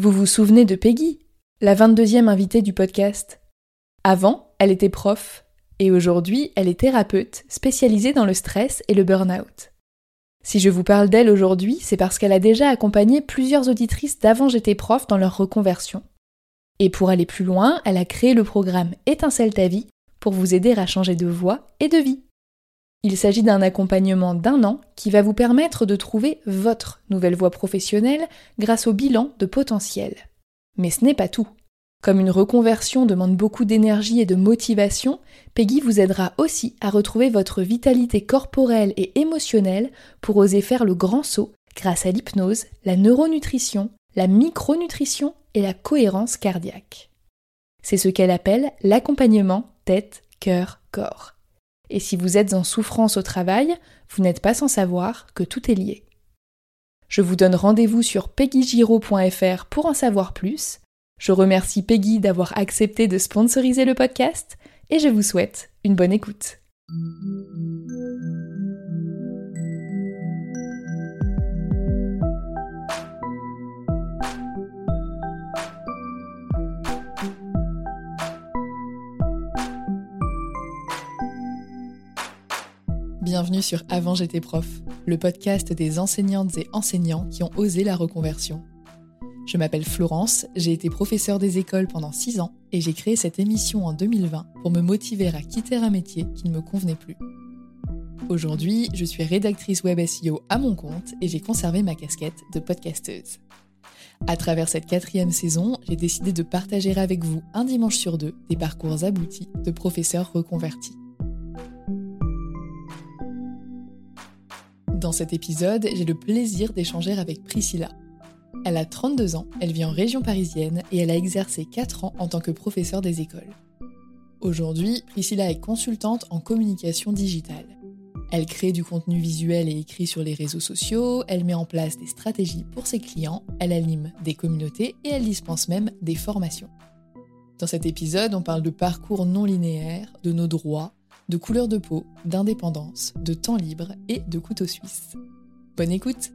Vous vous souvenez de Peggy, la 22e invitée du podcast. Avant, elle était prof, et aujourd'hui, elle est thérapeute, spécialisée dans le stress et le burn-out. Si je vous parle d'elle aujourd'hui, c'est parce qu'elle a déjà accompagné plusieurs auditrices d'Avant j'étais prof dans leur reconversion. Et pour aller plus loin, elle a créé le programme Étincelle ta vie pour vous aider à changer de voie et de vie. Il s'agit d'un accompagnement d'1 an qui va vous permettre de trouver votre nouvelle voie professionnelle grâce au bilan de potentiel. Mais ce n'est pas tout. Comme une reconversion demande beaucoup d'énergie et de motivation, Peggy vous aidera aussi à retrouver votre vitalité corporelle et émotionnelle pour oser faire le grand saut grâce à l'hypnose, la neuronutrition, la micronutrition et la cohérence cardiaque. C'est ce qu'elle appelle l'accompagnement tête, cœur, corps. Et si vous êtes en souffrance au travail, vous n'êtes pas sans savoir que tout est lié. Je vous donne rendez-vous sur PeggyGiro.fr pour en savoir plus. Je remercie Peggy d'avoir accepté de sponsoriser le podcast et je vous souhaite une bonne écoute. Bienvenue sur Avant j'étais prof, le podcast des enseignantes et enseignants qui ont osé la reconversion. Je m'appelle Florence, j'ai été professeure des écoles pendant 6 ans et j'ai créé cette émission en 2020 pour me motiver à quitter un métier qui ne me convenait plus. Aujourd'hui, je suis rédactrice web SEO à mon compte et j'ai conservé ma casquette de podcasteuse. À travers cette 4e saison, j'ai décidé de partager avec vous un dimanche sur 2 des parcours aboutis de professeurs reconvertis. Dans cet épisode, j'ai le plaisir d'échanger avec Priscilla. Elle a 32 ans, elle vit en région parisienne et elle a exercé 4 ans en tant que professeure des écoles. Aujourd'hui, Priscilla est consultante en communication digitale. Elle crée du contenu visuel et écrit sur les réseaux sociaux, elle met en place des stratégies pour ses clients, elle anime des communautés et elle dispense même des formations. Dans cet épisode, on parle de parcours non linéaire, de nos droits, de couleur de peau, d'indépendance, de temps libre et de couteau suisse. Bonne écoute!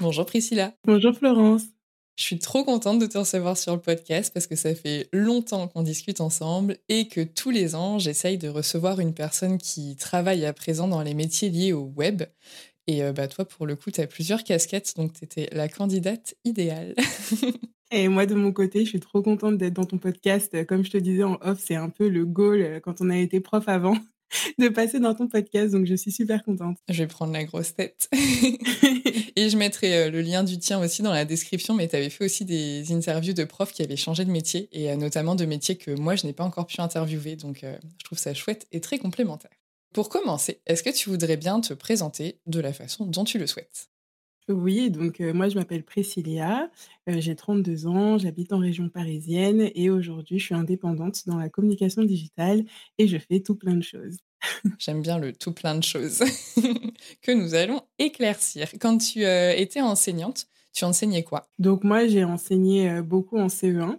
Bonjour Priscilla. Bonjour Florence. Je suis trop contente de te recevoir sur le podcast parce que ça fait longtemps qu'on discute ensemble et que tous les ans, j'essaye de recevoir une personne qui travaille à présent dans les métiers liés au web. Et toi, pour le coup, tu as plusieurs casquettes, donc tu étais la candidate idéale. Et moi, de mon côté, je suis trop contente d'être dans ton podcast. Comme je te disais en off, c'est un peu le goal quand on a été prof avant de passer dans ton podcast, donc je suis super contente. Je vais prendre la grosse tête. Et je mettrai le lien du tien aussi dans la description, mais tu avais fait aussi des interviews de profs qui avaient changé de métier, et notamment de métiers que moi, je n'ai pas encore pu interviewer, donc je trouve ça chouette et très complémentaire. Pour commencer, est-ce que tu voudrais bien te présenter de la façon dont tu le souhaites ? Oui, donc moi je m'appelle Priscilla, j'ai 32 ans, j'habite en région parisienne et aujourd'hui je suis indépendante dans la communication digitale et je fais tout plein de choses. J'aime bien le tout plein de choses que nous allons éclaircir. Quand tu étais enseignante, tu enseignais quoi ? Donc moi j'ai enseigné beaucoup en CE1,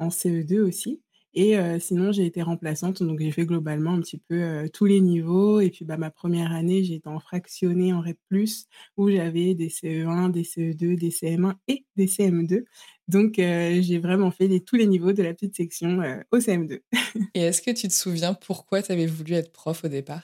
en CE2 aussi. Et sinon, j'ai été remplaçante, donc j'ai fait globalement un petit peu tous les niveaux. Et puis, ma première année, j'ai été en fractionné en REP plus, où j'avais des CE1, des CE2, des CM1 et des CM2. Donc, j'ai vraiment fait tous les niveaux de la petite section au CM2. Et est-ce que tu te souviens pourquoi tu avais voulu être prof au départ ?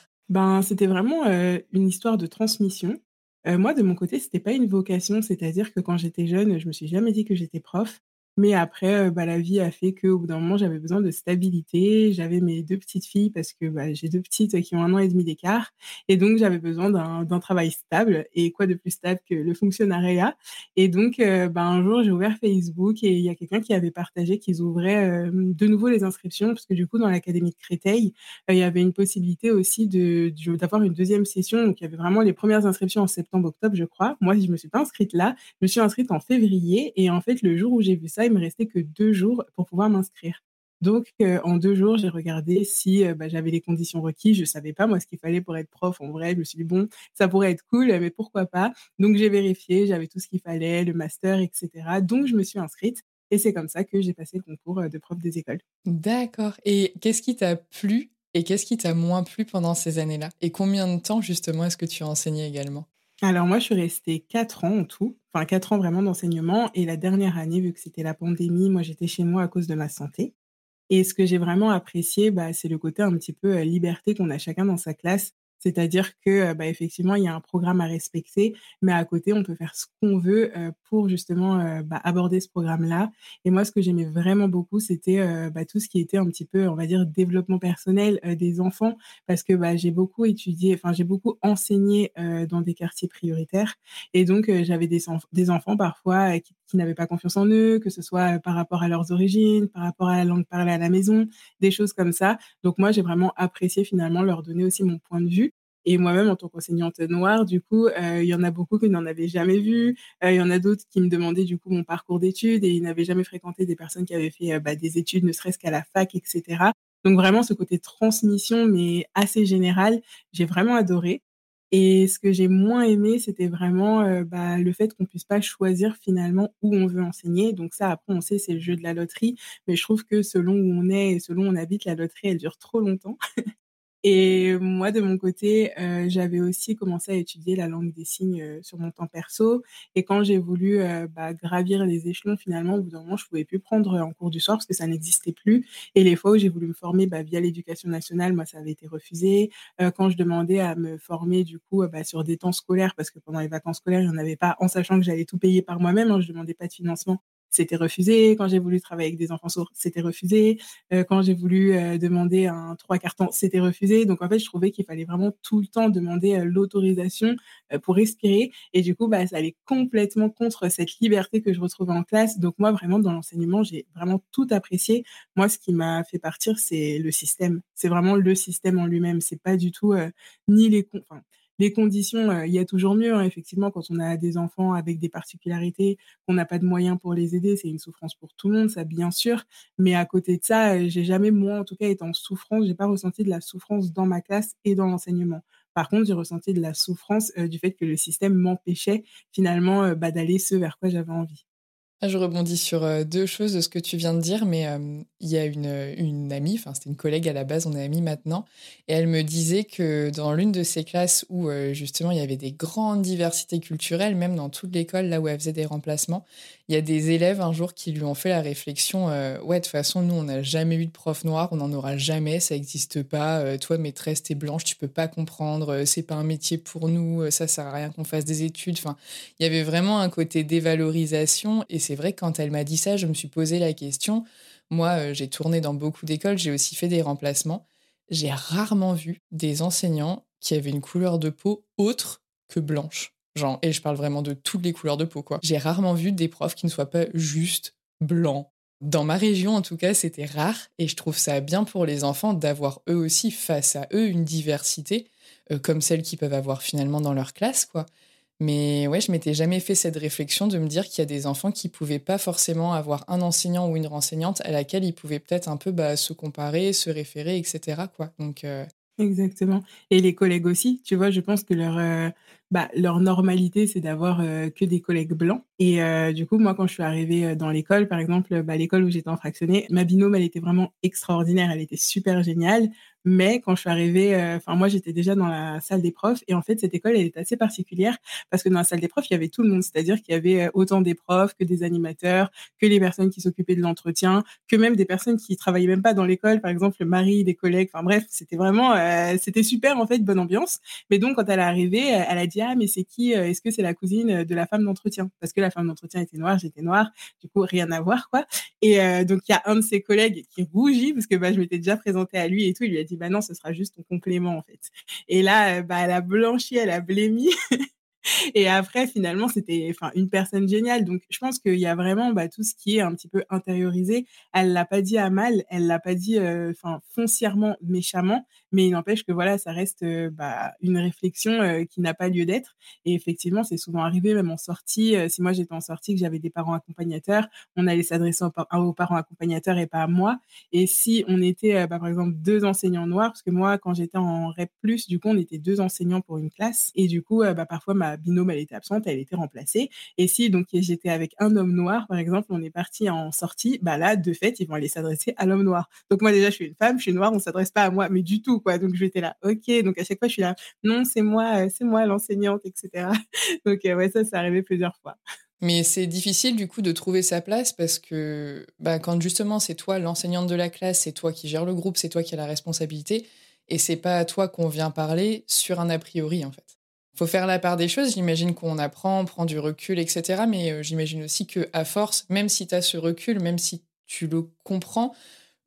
C'était vraiment une histoire de transmission. Moi, de mon côté, c'était pas une vocation. C'est-à-dire que quand j'étais jeune, je me suis jamais dit que j'étais prof. Mais après, la vie a fait qu'au bout d'un moment, j'avais besoin de stabilité. J'avais mes 2 petites filles parce que j'ai 2 petites qui ont 1 an et demi d'écart. Et donc, j'avais besoin d'un travail stable. Et quoi de plus stable que le fonctionnariat ? Et donc, un jour, j'ai ouvert Facebook et il y a quelqu'un qui avait partagé qu'ils ouvraient de nouveau les inscriptions. Parce que du coup, dans l'académie de Créteil, il y avait une possibilité aussi d'avoir une 2e session. Donc, il y avait vraiment les premières inscriptions en septembre-octobre, je crois. Moi, je ne me suis pas inscrite là. Je me suis inscrite en février. Et en fait, le jour où j'ai vu ça, il me restait que 2 jours pour pouvoir m'inscrire. Donc, en 2 jours, j'ai regardé si j'avais les conditions requises. Je ne savais pas, moi, ce qu'il fallait pour être prof. En vrai, je me suis dit, bon, ça pourrait être cool, mais pourquoi pas ? Donc, j'ai vérifié, j'avais tout ce qu'il fallait, le master, etc. Donc, je me suis inscrite. Et c'est comme ça que j'ai passé le concours de prof des écoles. D'accord. Et qu'est-ce qui t'a plu et qu'est-ce qui t'a moins plu pendant ces années-là ? Et combien de temps, justement, est-ce que tu as enseigné également ? Alors moi, je suis restée 4 ans en tout, enfin 4 ans vraiment d'enseignement. Et la dernière année, vu que c'était la pandémie, moi, j'étais chez moi à cause de ma santé. Et ce que j'ai vraiment apprécié, c'est le côté un petit peu liberté qu'on a chacun dans sa classe. C'est-à-dire que, effectivement, il y a un programme à respecter, mais à côté, on peut faire ce qu'on veut pour justement aborder ce programme-là. Et moi, ce que j'aimais vraiment beaucoup, c'était tout ce qui était un petit peu, on va dire, développement personnel des enfants, parce que j'ai beaucoup étudié, enfin, j'ai beaucoup enseigné dans des quartiers prioritaires. Et donc, j'avais des enfants parfois qui n'avaient pas confiance en eux, que ce soit par rapport à leurs origines, par rapport à la langue parlée à la maison, des choses comme ça. Donc moi, j'ai vraiment apprécié finalement leur donner aussi mon point de vue. Et moi-même, en tant qu'enseignante noire, du coup, il y en a beaucoup qui n'en avaient jamais vu. Il y en a d'autres qui me demandaient du coup mon parcours d'études et ils n'avaient jamais fréquenté des personnes qui avaient fait des études, ne serait-ce qu'à la fac, etc. Donc vraiment, ce côté transmission, mais assez général, j'ai vraiment adoré. Et ce que j'ai moins aimé, c'était vraiment le fait qu'on puisse pas choisir finalement où on veut enseigner. Donc ça, après, on sait, c'est le jeu de la loterie. Mais je trouve que selon où on est et selon où on habite, la loterie, elle dure trop longtemps. Et moi, de mon côté, j'avais aussi commencé à étudier la langue des signes sur mon temps perso. Et quand j'ai voulu gravir les échelons, finalement, au bout d'un moment, je ne pouvais plus prendre en cours du soir parce que ça n'existait plus. Et les fois où j'ai voulu me former via l'éducation nationale, moi, ça avait été refusé. Quand je demandais à me former, du coup, sur des temps scolaires, parce que pendant les vacances scolaires, il n'y en avait pas, en sachant que j'allais tout payer par moi-même, je ne demandais pas de financement. C'était refusé. Quand j'ai voulu travailler avec des enfants sourds, c'était refusé. Quand j'ai voulu demander un 3/4 temps, c'était refusé. Donc, en fait, je trouvais qu'il fallait vraiment tout le temps demander l'autorisation pour respirer. Et du coup, ça allait complètement contre cette liberté que je retrouvais en classe. Donc, moi, vraiment, dans l'enseignement, j'ai vraiment tout apprécié. Moi, ce qui m'a fait partir, c'est le système. C'est vraiment le système en lui-même. C'est pas du tout ni les... Les conditions, il y a toujours mieux. Hein. Effectivement, quand on a des enfants avec des particularités, qu'on n'a pas de moyens pour les aider, c'est une souffrance pour tout le monde, ça bien sûr. Mais à côté de ça, j'ai jamais, moi en tout cas, étant en souffrance, j'ai pas ressenti de la souffrance dans ma classe et dans l'enseignement. Par contre, j'ai ressenti de la souffrance du fait que le système m'empêchait finalement d'aller ce vers quoi j'avais envie. Je rebondis sur deux choses de ce que tu viens de dire, mais il y a une amie, c'était une collègue à la base, on est amies maintenant, et elle me disait que dans l'une de ces classes où justement il y avait des grandes diversités culturelles, même dans toute l'école, là où elle faisait des remplacements, il y a des élèves un jour qui lui ont fait la réflexion « Ouais, de toute façon, nous, on n'a jamais eu de prof noir, on n'en aura jamais, ça n'existe pas, toi, maîtresse, t'es blanche, tu peux pas comprendre, c'est pas un métier pour nous, ça sert à rien qu'on fasse des études. » Enfin, il y avait vraiment un côté dévalorisation, et c'est vrai que quand elle m'a dit ça, je me suis posé la question. Moi, j'ai tourné dans beaucoup d'écoles, j'ai aussi fait des remplacements. J'ai rarement vu des enseignants qui avaient une couleur de peau autre que blanche. Genre, et je parle vraiment de toutes les couleurs de peau, quoi. J'ai rarement vu des profs qui ne soient pas juste blancs. Dans ma région, en tout cas, c'était rare. Et je trouve ça bien pour les enfants d'avoir eux aussi, face à eux, une diversité comme celle qu'ils peuvent avoir finalement dans leur classe, quoi. Mais ouais, je m'étais jamais fait cette réflexion de me dire qu'il y a des enfants qui pouvaient pas forcément avoir un enseignant ou une enseignante à laquelle ils pouvaient peut-être un peu se comparer, se référer, etc. quoi. Donc Exactement. Et les collègues aussi, tu vois, je pense que leur normalité, c'est d'avoir que des collègues blancs. Et du coup, moi, quand je suis arrivée dans l'école, par exemple, l'école où j'étais en fractionné, ma binôme, elle était vraiment extraordinaire, elle était super géniale. Mais quand je suis arrivée, moi, j'étais déjà dans la salle des profs. Et en fait, cette école, elle est assez particulière parce que dans la salle des profs, il y avait tout le monde. C'est-à-dire qu'il y avait autant des profs que des animateurs, que les personnes qui s'occupaient de l'entretien, que même des personnes qui travaillaient même pas dans l'école, par exemple, le mari des collègues. Enfin bref, c'était vraiment, c'était super, en fait, bonne ambiance. Mais donc, quand elle est arrivée, elle a dit, ah, mais c'est qui? Est-ce que c'est la cousine de la femme d'entretien? Parce que la femme d'entretien était noire, j'étais noire, du coup rien à voir, quoi. Et donc il y a un de ses collègues qui rougit parce que je m'étais déjà présentée à lui et tout. Il lui a dit non, ce sera juste ton complément, en fait. Et là elle a blanchi, elle a blémi. Et après, finalement, c'était une personne géniale. Donc, je pense qu'il y a vraiment tout ce qui est un petit peu intériorisé. Elle ne l'a pas dit à mal, elle ne l'a pas dit foncièrement, méchamment, mais il n'empêche que voilà, ça reste une réflexion qui n'a pas lieu d'être. Et effectivement, c'est souvent arrivé, même en sortie. Si moi, j'étais en sortie, que j'avais des parents accompagnateurs, on allait s'adresser aux parents accompagnateurs et pas à moi. Et si on était, par exemple, 2 enseignants noirs, parce que moi, quand j'étais en REP plus, du coup, on était 2 enseignants pour une classe. Et du coup, parfois, ma binôme, elle était absente, elle était remplacée. Et si donc j'étais avec un homme noir, par exemple, on est parti en sortie, là, de fait, ils vont aller s'adresser à l'homme noir. Donc moi, déjà, je suis une femme, je suis noire, on ne s'adresse pas à moi, mais du tout, quoi. Donc j'étais là, ok. Donc à chaque fois, je suis là, non, c'est moi l'enseignante, etc. Donc ouais, ça, c'est arrivé plusieurs fois. Mais c'est difficile du coup de trouver sa place parce que bah, quand justement c'est toi l'enseignante de la classe, c'est toi qui gères le groupe, c'est toi qui as la responsabilité et c'est pas à toi qu'on vient parler sur un a priori en fait. Faut faire la part des choses, j'imagine qu'on apprend, on prend du recul, etc. Mais j'imagine aussi qu'à force, même si tu as ce recul, même si tu le comprends,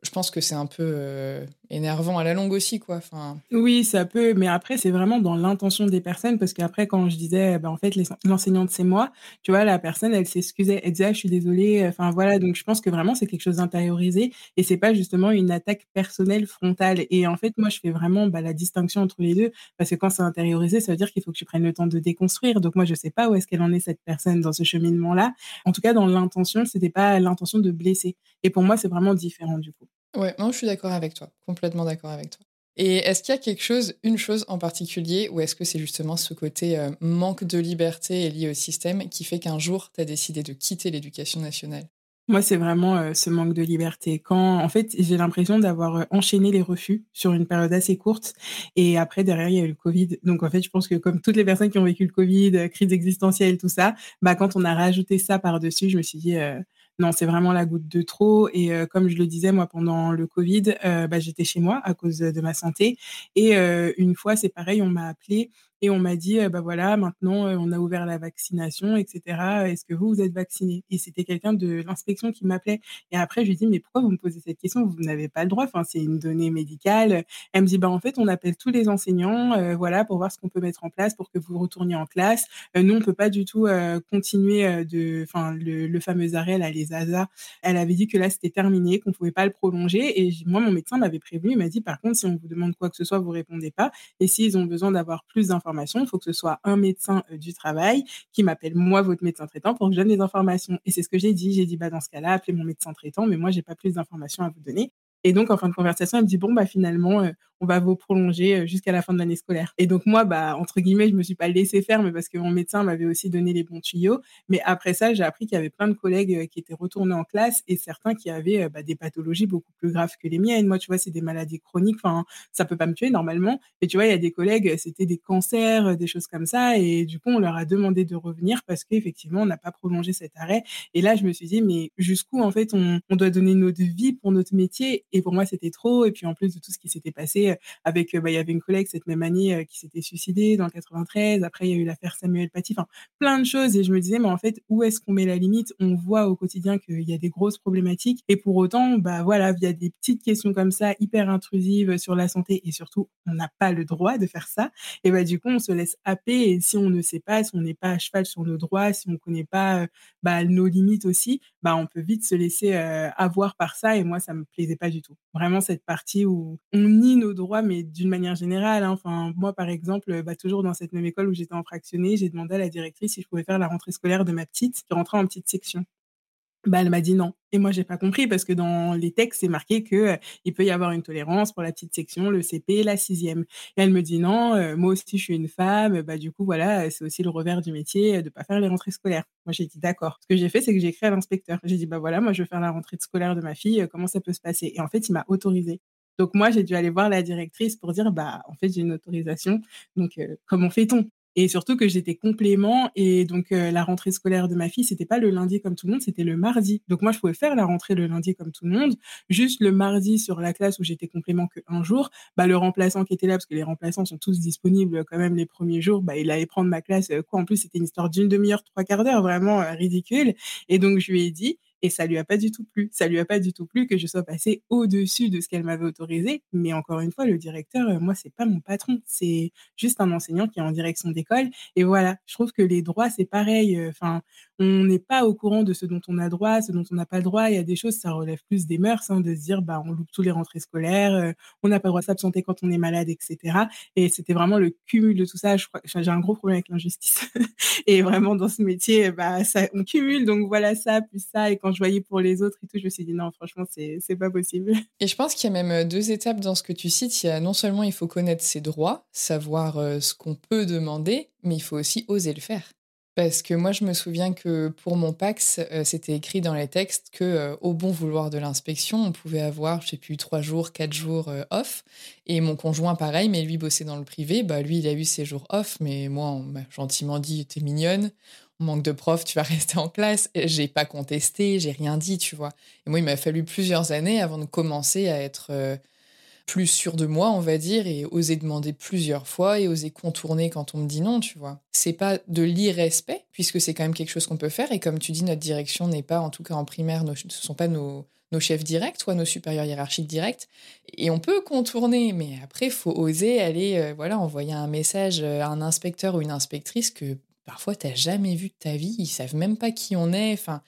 je pense que c'est un peu énervant à la longue aussi, quoi. Enfin... Oui, ça peut, mais après, c'est vraiment dans l'intention des personnes, parce qu'après, quand je disais, en fait, l'enseignante, c'est moi, tu vois, la personne, elle s'excusait, elle disait, ah, je suis désolée, enfin, voilà, donc je pense que vraiment, c'est quelque chose d'intériorisé, et c'est pas justement une attaque personnelle frontale, et en fait, moi, je fais vraiment la distinction entre les deux, parce que quand c'est intériorisé, ça veut dire qu'il faut que tu prennes le temps de déconstruire, donc moi, je sais pas où est-ce qu'elle en est, cette personne, dans ce cheminement-là. En tout cas, dans l'intention, c'était pas l'intention de blesser, et pour moi, c'est vraiment différent, du coup. Ouais, non, je suis d'accord avec toi, complètement d'accord avec toi. Et est-ce qu'il y a quelque chose, une chose en particulier, ou est-ce que c'est justement ce côté manque de liberté lié au système qui fait qu'un jour, tu as décidé de quitter l'éducation nationale ? Moi, c'est vraiment ce manque de liberté. Quand, en fait, j'ai l'impression d'avoir enchaîné les refus sur une période assez courte. Et après, derrière, il y a eu le Covid. Donc, en fait, je pense que comme toutes les personnes qui ont vécu le Covid, crise existentielle, tout ça, bah, quand on a rajouté ça par-dessus, je me suis dit... Non, c'est vraiment la goutte de trop. Et comme je le disais, moi, pendant le Covid, j'étais chez moi à cause de ma santé. Et une fois, c'est pareil, on m'a appelée et on m'a dit, voilà, maintenant, on a ouvert la vaccination, etc. Est-ce que vous êtes vacciné ? Et c'était quelqu'un de l'inspection qui m'appelait. Et après, je lui dis, mais pourquoi vous me posez cette question ? Vous n'avez pas le droit, enfin, c'est une donnée médicale. Elle me dit, en fait, on appelle tous les enseignants voilà, pour voir ce qu'on peut mettre en place pour que vous retourniez en classe. Nous, on ne peut pas du tout continuer le fameux arrêt, là, les ASA. Elle avait dit que là, c'était terminé, qu'on ne pouvait pas le prolonger. Et moi, mon médecin m'avait prévenu. Il m'a dit, par contre, si on vous demande quoi que ce soit, vous ne répondez pas. Et s'ils ont besoin d'avoir plus d'informations, il faut que ce soit un médecin du travail qui m'appelle, moi, votre médecin traitant, pour que je donne des informations. Et c'est ce que j'ai dit. J'ai dit, dans ce cas-là, appelez mon médecin traitant, mais moi, je n'ai pas plus d'informations à vous donner. Et donc, en fin de conversation, elle me dit, finalement, on va vous prolonger jusqu'à la fin de l'année scolaire. Et donc, moi, entre guillemets, je ne me suis pas laissée faire, mais parce que mon médecin m'avait aussi donné les bons tuyaux. Mais après ça, j'ai appris qu'il y avait plein de collègues qui étaient retournés en classe et certains qui avaient des pathologies beaucoup plus graves que les miennes. Moi, tu vois, c'est des maladies chroniques. Enfin, ça ne peut pas me tuer normalement. Mais tu vois, il y a des collègues, c'était des cancers, des choses comme ça. Et du coup, on leur a demandé de revenir parce qu'effectivement, on n'a pas prolongé cet arrêt. Et là, je me suis dit, mais jusqu'où, en fait, on doit donner notre vie pour notre métier ? Et pour moi, c'était trop. Et puis, en plus de tout ce qui s'était passé avec, il y avait une collègue cette même année qui s'était suicidée dans le 93. Après, il y a eu l'affaire Samuel Paty. Enfin, plein de choses. Et je me disais, mais en fait, où est-ce qu'on met la limite ? On voit au quotidien qu'il y a des grosses problématiques. Et pour autant, voilà, il y a des petites questions comme ça, hyper intrusives sur la santé. Et surtout, on n'a pas le droit de faire ça. Et du coup, on se laisse happer. Et si on ne sait pas, si on n'est pas à cheval sur nos droits, si on ne connaît pas nos limites aussi, on peut vite se laisser avoir par ça. Et moi, ça ne me plaisait pas du tout. Vraiment cette partie où on nie nos droits, mais d'une manière générale. Hein. Enfin, moi, par exemple, toujours dans cette même école où j'étais en fractionné, j'ai demandé à la directrice si je pouvais faire la rentrée scolaire de ma petite qui rentrait en petite section. Elle m'a dit non. Et moi, j'ai pas compris parce que dans les textes, c'est marqué qu'il peut y avoir une tolérance pour la petite section, le CP, la sixième. Et elle me dit non, moi aussi, je suis une femme. Du coup, voilà, c'est aussi le revers du métier de pas faire les rentrées scolaires. Moi, j'ai dit d'accord. Ce que j'ai fait, c'est que j'ai écrit à l'inspecteur. J'ai dit, voilà, moi, je veux faire la rentrée scolaire de ma fille. Comment ça peut se passer ? Et en fait, il m'a autorisée. Donc, moi, j'ai dû aller voir la directrice pour dire, en fait, j'ai une autorisation. Donc, comment fait-on ? Et surtout que j'étais complément. Et donc, la rentrée scolaire de ma fille, c'était pas le lundi comme tout le monde, c'était le mardi. Donc, moi, je pouvais faire la rentrée le lundi comme tout le monde. Juste le mardi sur la classe où j'étais complément qu'un jour, le remplaçant qui était là, parce que les remplaçants sont tous disponibles quand même les premiers jours, il allait prendre ma classe. Quoi, en plus, c'était une histoire d'une demi-heure, 3 quarts d'heure, vraiment ridicule. Et donc, je lui ai dit... Et ça lui a pas du tout plu. Ça lui a pas du tout plu que je sois passée au-dessus de ce qu'elle m'avait autorisé. Mais encore une fois, le directeur, moi, c'est pas mon patron. C'est juste un enseignant qui est en direction d'école. Et voilà, je trouve que les droits, c'est pareil. Enfin, on n'est pas au courant de ce dont on a droit, ce dont on n'a pas le droit. Il y a des choses, ça relève plus des mœurs, hein, de se dire, on loupe tous les rentrées scolaires, on n'a pas le droit de s'absenter quand on est malade, etc. Et c'était vraiment le cumul de tout ça. Je crois que j'ai un gros problème avec l'injustice. Et vraiment, dans ce métier, ça, on cumule. Donc voilà, ça, plus ça. Et quand je voyais pour les autres et tout, je me suis dit non, franchement, c'est pas possible. Et je pense qu'il y a même 2 étapes dans ce que tu cites. Il y a non seulement il faut connaître ses droits, savoir ce qu'on peut demander, mais il faut aussi oser le faire. Parce que moi, je me souviens que pour mon PACS, c'était écrit dans les textes que, au bon vouloir de l'inspection, on pouvait avoir, je ne sais plus, 3 jours, 4 jours off. Et mon conjoint, pareil, mais lui bossait dans le privé. Bah, lui, il a eu ses jours off, mais moi, on m'a gentiment dit « t'es mignonne, on manque de prof, tu vas rester en classe ». J'ai pas contesté, j'ai rien dit, tu vois. Et moi, il m'a fallu plusieurs années avant de commencer à être... plus sûre de moi, on va dire, et oser demander plusieurs fois et oser contourner quand on me dit non, tu vois. C'est pas de l'irrespect, puisque c'est quand même quelque chose qu'on peut faire. Et comme tu dis, notre direction n'est pas, en tout cas en primaire, ce ne sont pas nos chefs directs, ou nos supérieurs hiérarchiques directs. Et on peut contourner, mais après, il faut oser aller envoyer un message à un inspecteur ou une inspectrice que parfois tu n'as jamais vu de ta vie, ils ne savent même pas qui on est, enfin...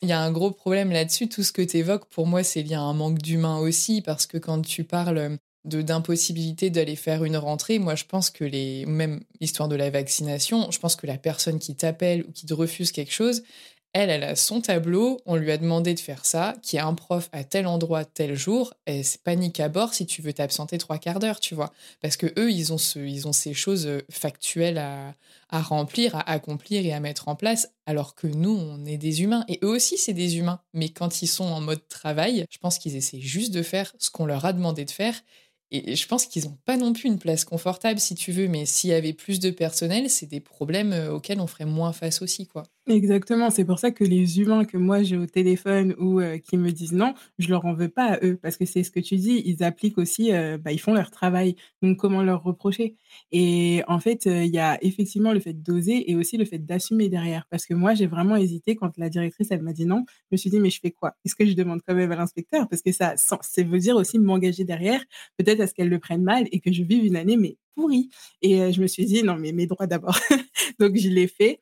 Il y a un gros problème là-dessus. Tout ce que tu évoques, pour moi, c'est lié à un manque d'humain aussi, parce que quand tu parles d'impossibilité d'aller faire une rentrée, moi, je pense que même l'histoire de la vaccination, je pense que la personne qui t'appelle ou qui te refuse quelque chose, elle a son tableau, on lui a demandé de faire ça, qu'il y a un prof à tel endroit, tel jour, et c'est panique à bord si tu veux t'absenter 3 quarts d'heure, tu vois. Parce que eux, ils ont ces choses factuelles à remplir, à accomplir et à mettre en place, alors que nous, on est des humains. Et eux aussi, c'est des humains. Mais quand ils sont en mode travail, je pense qu'ils essaient juste de faire ce qu'on leur a demandé de faire. Et je pense qu'ils n'ont pas non plus une place confortable, si tu veux. Mais s'il y avait plus de personnel, c'est des problèmes auxquels on ferait moins face aussi, quoi. Exactement. C'est pour ça que les humains que moi, j'ai au téléphone ou qui me disent non, je leur en veux pas à eux. Parce que c'est ce que tu dis, ils appliquent aussi, ils font leur travail. Donc, comment leur reprocher ? Et en fait, il y a effectivement le fait d'oser et aussi le fait d'assumer derrière. Parce que moi, j'ai vraiment hésité quand la directrice, elle m'a dit non. Je me suis dit, mais je fais quoi ? Est-ce que je demande quand même à l'inspecteur ? Parce que ça veut dire aussi m'engager derrière. Peut-être à ce qu'elle le prenne mal et que je vive une année mais pourrie. Et je me suis dit non, mais mes droits d'abord. Donc je l'ai fait.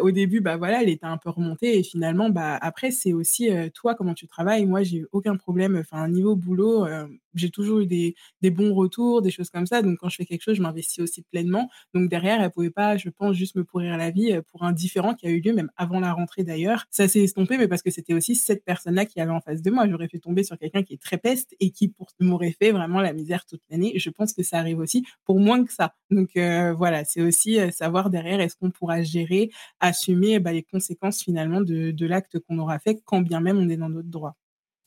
Au début, elle était un peu remontée et finalement, après c'est aussi toi comment tu travailles. Moi, j'ai eu aucun problème. Enfin, niveau boulot, j'ai toujours eu des bons retours, des choses comme ça. Donc quand je fais quelque chose, je m'investis aussi pleinement. Donc derrière, elle pouvait pas, je pense, juste me pourrir la vie pour un différend qui a eu lieu même avant la rentrée d'ailleurs. Ça s'est estompé, mais parce que c'était aussi cette personne-là qui avait en face de moi. J'aurais fait tomber sur quelqu'un qui est très peste et qui m'aurait fait vraiment la misère toute l'année. Je pense que ça arrive aussi pour moins que ça. Donc c'est aussi savoir derrière est-ce qu'on pourra gérer, assumer les conséquences finalement de l'acte qu'on aura fait, quand bien même on est dans notre droit.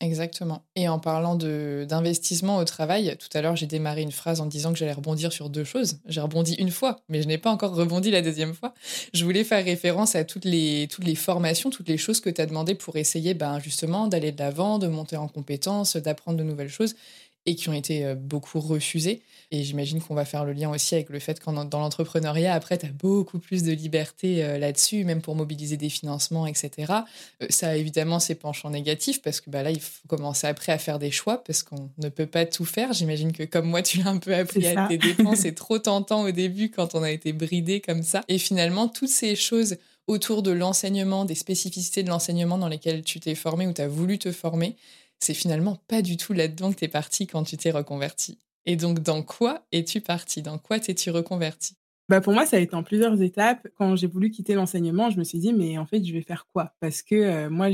Exactement. Et en parlant d'investissement au travail, tout à l'heure, j'ai démarré une phrase en disant que j'allais rebondir sur 2 choses. J'ai rebondi une fois, mais je n'ai pas encore rebondi la 2e fois. Je voulais faire référence à toutes les formations, toutes les choses que tu as demandées pour essayer justement d'aller de l'avant, de monter en compétences, d'apprendre de nouvelles choses, et qui ont été beaucoup refusées. Et j'imagine qu'on va faire le lien aussi avec le fait que dans l'entrepreneuriat, après, tu as beaucoup plus de liberté là-dessus, même pour mobiliser des financements, etc. Ça a évidemment ses penchants négatifs, parce que là, il faut commencer après à faire des choix, parce qu'on ne peut pas tout faire. J'imagine que comme moi, tu l'as un peu appris à tes dépens. C'est trop tentant au début quand on a été bridé comme ça. Et finalement, toutes ces choses autour de l'enseignement, des spécificités de l'enseignement dans lesquelles tu t'es formé ou tu as voulu te former, c'est finalement pas du tout là-dedans que t'es partie quand tu t'es reconvertie. Et donc, dans quoi es-tu partie ? Dans quoi t'es-tu reconvertie ? Pour moi, ça a été en plusieurs étapes. Quand j'ai voulu quitter l'enseignement, je me suis dit, mais en fait, je vais faire quoi ? Parce que moi,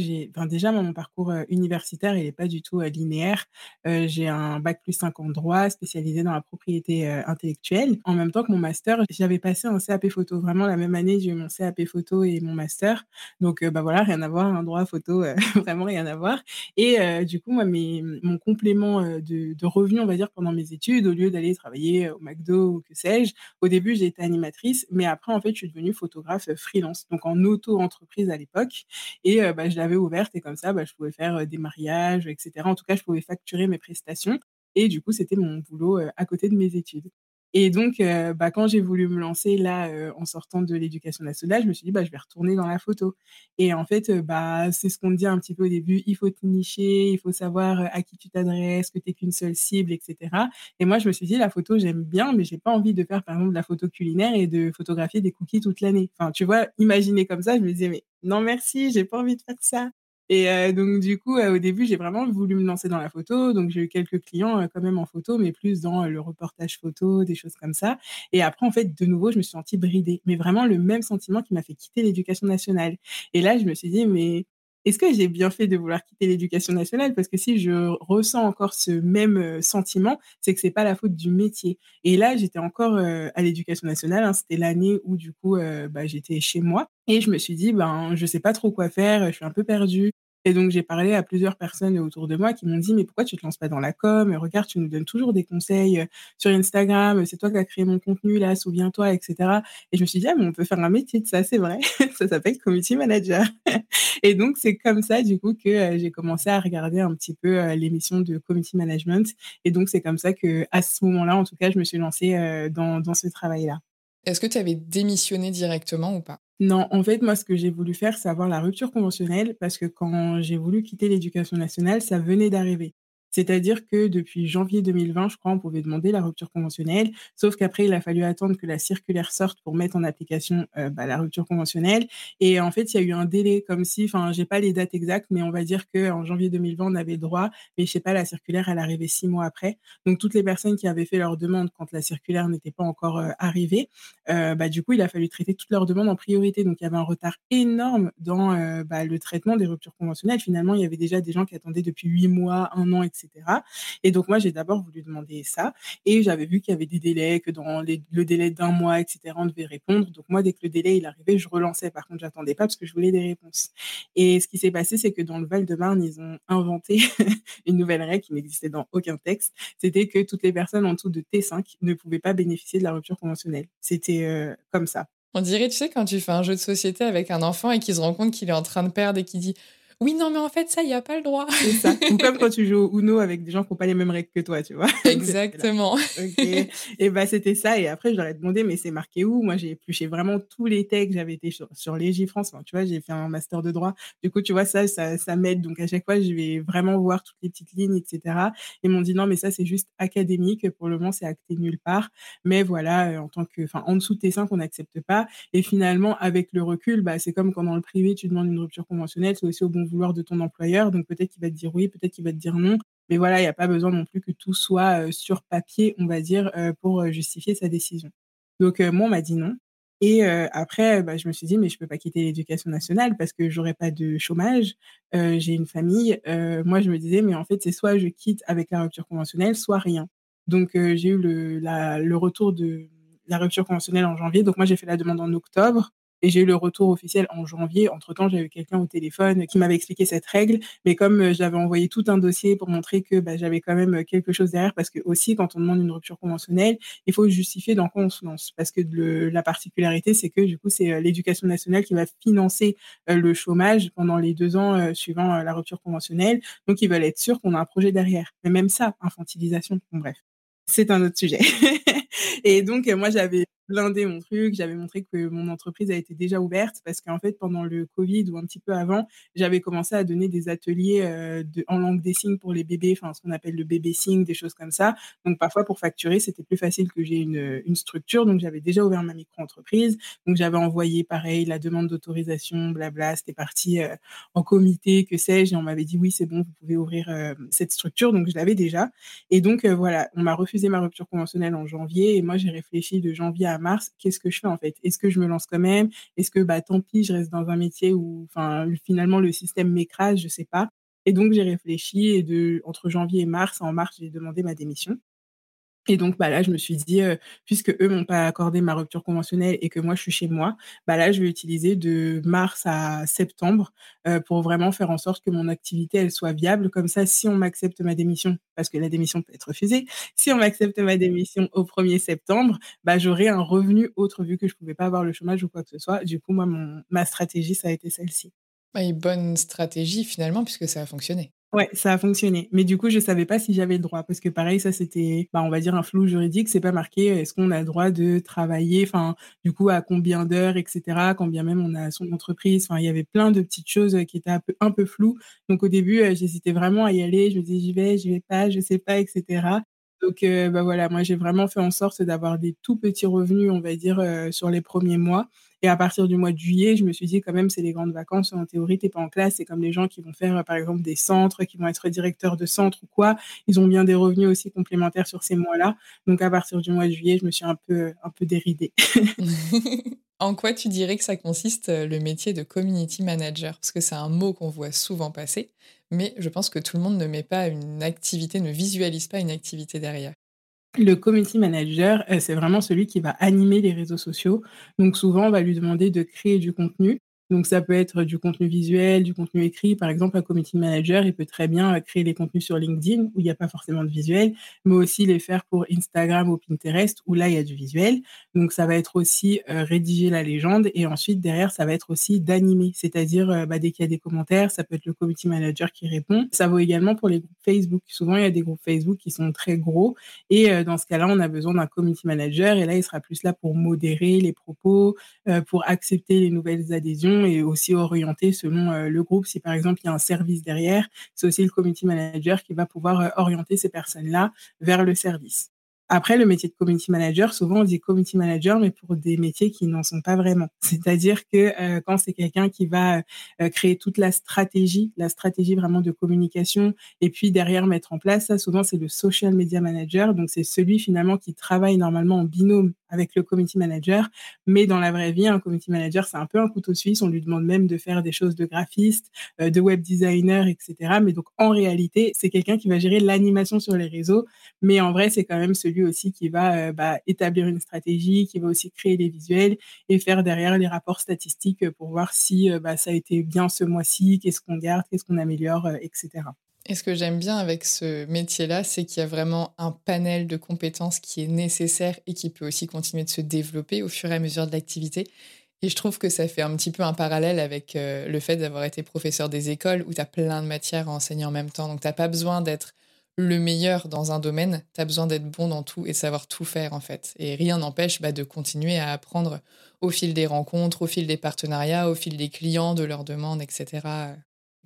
déjà, mon parcours universitaire, il n'est pas du tout linéaire. J'ai un bac plus 5 en droit, spécialisé dans la propriété intellectuelle. En même temps que mon master, j'avais passé un CAP photo. Vraiment, la même année, j'ai eu mon CAP photo et mon master. Donc, rien à voir, un droit photo, vraiment rien à voir. Et du coup, moi, mon complément de revenu, on va dire, pendant mes études, au lieu d'aller travailler au McDo ou que sais-je, au début, j'ai été animatrice, mais après, en fait, je suis devenue photographe freelance, donc en auto-entreprise à l'époque, et je l'avais ouverte et comme ça, je pouvais faire des mariages, etc. En tout cas, je pouvais facturer mes prestations et du coup, c'était mon boulot à côté de mes études. Et donc, quand j'ai voulu me lancer là, en sortant de l'éducation nationale, je me suis dit, je vais retourner dans la photo. Et en fait, c'est ce qu'on dit un petit peu au début, il faut te nicher, il faut savoir à qui tu t'adresses, que t'es qu'une seule cible, etc. Et moi, je me suis dit, la photo, j'aime bien, mais j'ai pas envie de faire, par exemple, de la photo culinaire et de photographier des cookies toute l'année. Enfin, tu vois, imaginer comme ça, je me disais, mais non, merci, j'ai pas envie de faire ça. Et donc, du coup, au début, j'ai vraiment voulu me lancer dans la photo. Donc, j'ai eu quelques clients quand même en photo, mais plus dans le reportage photo, des choses comme ça. Et après, en fait, de nouveau, je me suis sentie bridée. Mais vraiment, le même sentiment qui m'a fait quitter l'éducation nationale. Et là, je me suis dit, mais est-ce que j'ai bien fait de vouloir quitter l'éducation nationale? Parce que si je ressens encore ce même sentiment, c'est que c'est pas la faute du métier. Et là, j'étais encore à l'éducation nationale. Hein, c'était l'année où, du coup, j'étais chez moi. Et je me suis dit, je sais pas trop quoi faire. Je suis un peu perdue. Et donc, j'ai parlé à plusieurs personnes autour de moi qui m'ont dit « Mais pourquoi tu te lances pas dans la com? Regarde, tu nous donnes toujours des conseils sur Instagram. C'est toi qui as créé mon contenu, là, souviens-toi, etc. » Et je me suis dit « Ah, mais on peut faire un métier de ça, c'est vrai. Ça s'appelle community manager. » Et donc, c'est comme ça, du coup, que j'ai commencé à regarder un petit peu l'émission de community management. Et donc, c'est comme ça qu'à ce moment-là, en tout cas, je me suis lancée dans ce travail-là. Est-ce que tu avais démissionné directement ou pas? Non, en fait, moi, ce que j'ai voulu faire, c'est avoir la rupture conventionnelle parce que quand j'ai voulu quitter l'éducation nationale, ça venait d'arriver. C'est-à-dire que depuis janvier 2020, je crois, on pouvait demander la rupture conventionnelle, sauf qu'après, il a fallu attendre que la circulaire sorte pour mettre en application la rupture conventionnelle. Et en fait, il y a eu un délai comme si, j'ai pas les dates exactes, mais on va dire qu'en janvier 2020, on avait droit, mais je sais pas, la circulaire, elle arrivait 6 mois après. Donc, toutes les personnes qui avaient fait leur demande quand la circulaire n'était pas encore arrivée, du coup, il a fallu traiter toutes leurs demandes en priorité. Donc, il y avait un retard énorme dans le traitement des ruptures conventionnelles. Finalement, il y avait déjà des gens qui attendaient depuis 8 mois, 1 an, etc. Et donc, moi, j'ai d'abord voulu demander ça et j'avais vu qu'il y avait des délais, que dans le délai d'1 mois, etc., on devait répondre. Donc, moi, dès que le délai, il arrivait, je relançais. Par contre, j'attendais pas parce que je voulais des réponses. Et ce qui s'est passé, c'est que dans le Val-de-Marne, ils ont inventé une nouvelle règle qui n'existait dans aucun texte. C'était que toutes les personnes en dessous de T5 ne pouvaient pas bénéficier de la rupture conventionnelle. C'était comme ça. On dirait, tu sais, quand tu fais un jeu de société avec un enfant et qu'il se rend compte qu'il est en train de perdre et qu'il dit... Oui, non, mais en fait, ça, il n'y a pas le droit. C'est ça. Ou comme quand tu joues au Uno avec des gens qui n'ont pas les mêmes règles que toi, tu vois. Exactement. Okay. Et c'était ça. Et après, je leur ai demandé, mais c'est marqué où? Moi, j'ai épluché vraiment tous les textes. J'avais été sur les J-France. Tu vois, j'ai fait un master de droit. Du coup, tu vois, ça m'aide. Donc, à chaque fois, je vais vraiment voir toutes les petites lignes, etc. Ils m'ont dit, non, mais ça, c'est juste académique. Pour le moment, c'est acté nulle part. Mais voilà, en dessous de T5, on n'accepte pas. Et finalement, avec le recul, c'est comme quand dans le privé, tu demandes une rupture conventionnelle. C'est aussi au bon vouloir de ton employeur, donc peut-être qu'il va te dire oui, peut-être qu'il va te dire non, mais voilà, il n'y a pas besoin non plus que tout soit sur papier, on va dire, pour justifier sa décision. Donc moi, on m'a dit non. Et après, je me suis dit, mais je peux pas quitter l'éducation nationale parce que j'aurai pas de chômage, j'ai une famille. Moi, je me disais, mais en fait, c'est soit je quitte avec la rupture conventionnelle, soit rien. Donc j'ai eu le retour de la rupture conventionnelle en janvier, donc moi, j'ai fait la demande en octobre. Et j'ai eu le retour officiel en janvier. Entre-temps, j'avais quelqu'un au téléphone qui m'avait expliqué cette règle. Mais comme j'avais envoyé tout un dossier pour montrer que j'avais quand même quelque chose derrière, parce que aussi, quand on demande une rupture conventionnelle, il faut justifier dans quoi on se lance. Parce que la particularité, c'est que du coup, c'est l'éducation nationale qui va financer le chômage pendant les 2 ans suivant la rupture conventionnelle. Donc, ils veulent être sûrs qu'on a un projet derrière. Mais même ça, infantilisation, bref, c'est un autre sujet. Et donc, moi, j'avais blindé mon truc, j'avais montré que mon entreprise a été déjà ouverte parce qu'en fait, pendant le Covid ou un petit peu avant, j'avais commencé à donner des ateliers en langue des signes pour les bébés, ce qu'on appelle le bébé signe, des choses comme ça. Donc, parfois, pour facturer, c'était plus facile que j'ai une structure. Donc, j'avais déjà ouvert ma micro-entreprise. Donc, j'avais envoyé, pareil, la demande d'autorisation, blabla. C'était parti en comité, que sais-je. Et on m'avait dit, oui, c'est bon, vous pouvez ouvrir cette structure. Donc, je l'avais déjà. Et donc, voilà, on m'a refusé ma rupture conventionnelle en janvier. Et moi, j'ai réfléchi de janvier à mars, qu'est-ce que je fais en fait? Est-ce que je me lance quand même? Est-ce que tant pis, je reste dans un métier où finalement le système m'écrase, je sais pas. Et donc j'ai réfléchi et entre janvier et mars, en mars, j'ai demandé ma démission. Et donc là, je me suis dit, puisque eux m'ont pas accordé ma rupture conventionnelle et que moi je suis chez moi, là je vais utiliser de mars à septembre pour vraiment faire en sorte que mon activité elle soit viable. Comme ça, si on m'accepte ma démission, parce que la démission peut être refusée, si on m'accepte ma démission au 1er septembre, j'aurai un revenu autre vu que je pouvais pas avoir le chômage ou quoi que ce soit. Du coup, moi, ma stratégie, ça a été celle-ci. Une bonne stratégie finalement, puisque ça a fonctionné. Ouais, ça a fonctionné. Mais du coup, je savais pas si j'avais le droit. Parce que pareil, ça, c'était, on va dire, un flou juridique. C'est pas marqué, est-ce qu'on a le droit de travailler? Du coup, à combien d'heures, etc. Quand bien même on a son entreprise. Il y avait plein de petites choses qui étaient un peu floues. Donc, au début, j'hésitais vraiment à y aller. Je me disais, j'y vais pas, je sais pas, etc. Donc, voilà, moi, j'ai vraiment fait en sorte d'avoir des tout petits revenus, on va dire, sur les premiers mois. Et à partir du mois de juillet, je me suis dit quand même, c'est les grandes vacances. En théorie, t'es pas en classe. C'est comme les gens qui vont faire, par exemple, des centres, qui vont être directeurs de centres ou quoi. Ils ont bien des revenus aussi complémentaires sur ces mois-là. Donc, à partir du mois de juillet, je me suis un peu déridée. En quoi tu dirais que ça consiste le métier de community manager? Parce que c'est un mot qu'on voit souvent passer, mais je pense que tout le monde ne met pas une activité, ne visualise pas une activité derrière. Le community manager, c'est vraiment celui qui va animer les réseaux sociaux. Donc souvent, on va lui demander de créer du contenu. Donc ça peut être du contenu visuel, du contenu écrit. Par exemple, un community manager, il peut très bien créer des contenus sur LinkedIn où il n'y a pas forcément de visuel, mais aussi les faire pour Instagram ou Pinterest où là, il y a du visuel. Donc ça va être aussi rédiger la légende et ensuite, derrière, ça va être aussi d'animer. C'est-à-dire, dès qu'il y a des commentaires, ça peut être le community manager qui répond. Ça vaut également pour les groupes Facebook. Souvent, il y a des groupes Facebook qui sont très gros et dans ce cas-là, on a besoin d'un community manager et là, il sera plus là pour modérer les propos, pour accepter les nouvelles adhésions et aussi orienté selon le groupe. Si par exemple il y a un service derrière, c'est aussi le community manager qui va pouvoir orienter ces personnes-là vers le service. Après, le métier de community manager, souvent on dit community manager, mais pour des métiers qui n'en sont pas vraiment. C'est-à-dire que quand c'est quelqu'un qui va créer toute la stratégie vraiment de communication, et puis derrière mettre en place, ça souvent c'est le social media manager, donc c'est celui finalement qui travaille normalement en binôme avec le community manager, mais dans la vraie vie, un community manager, c'est un peu un couteau suisse, on lui demande même de faire des choses de graphiste, de web designer, etc. Mais donc, en réalité, c'est quelqu'un qui va gérer l'animation sur les réseaux, mais en vrai, c'est quand même celui aussi qui va établir une stratégie, qui va aussi créer les visuels et faire derrière les rapports statistiques pour voir si ça a été bien ce mois-ci, qu'est-ce qu'on garde, qu'est-ce qu'on améliore, etc. Et ce que j'aime bien avec ce métier-là, c'est qu'il y a vraiment un panel de compétences qui est nécessaire et qui peut aussi continuer de se développer au fur et à mesure de l'activité. Et je trouve que ça fait un petit peu un parallèle avec le fait d'avoir été professeur des écoles où tu as plein de matières à enseigner en même temps. Donc, tu n'as pas besoin d'être le meilleur dans un domaine, tu as besoin d'être bon dans tout et de savoir tout faire en fait. Et rien n'empêche de continuer à apprendre au fil des rencontres, au fil des partenariats, au fil des clients, de leurs demandes, etc.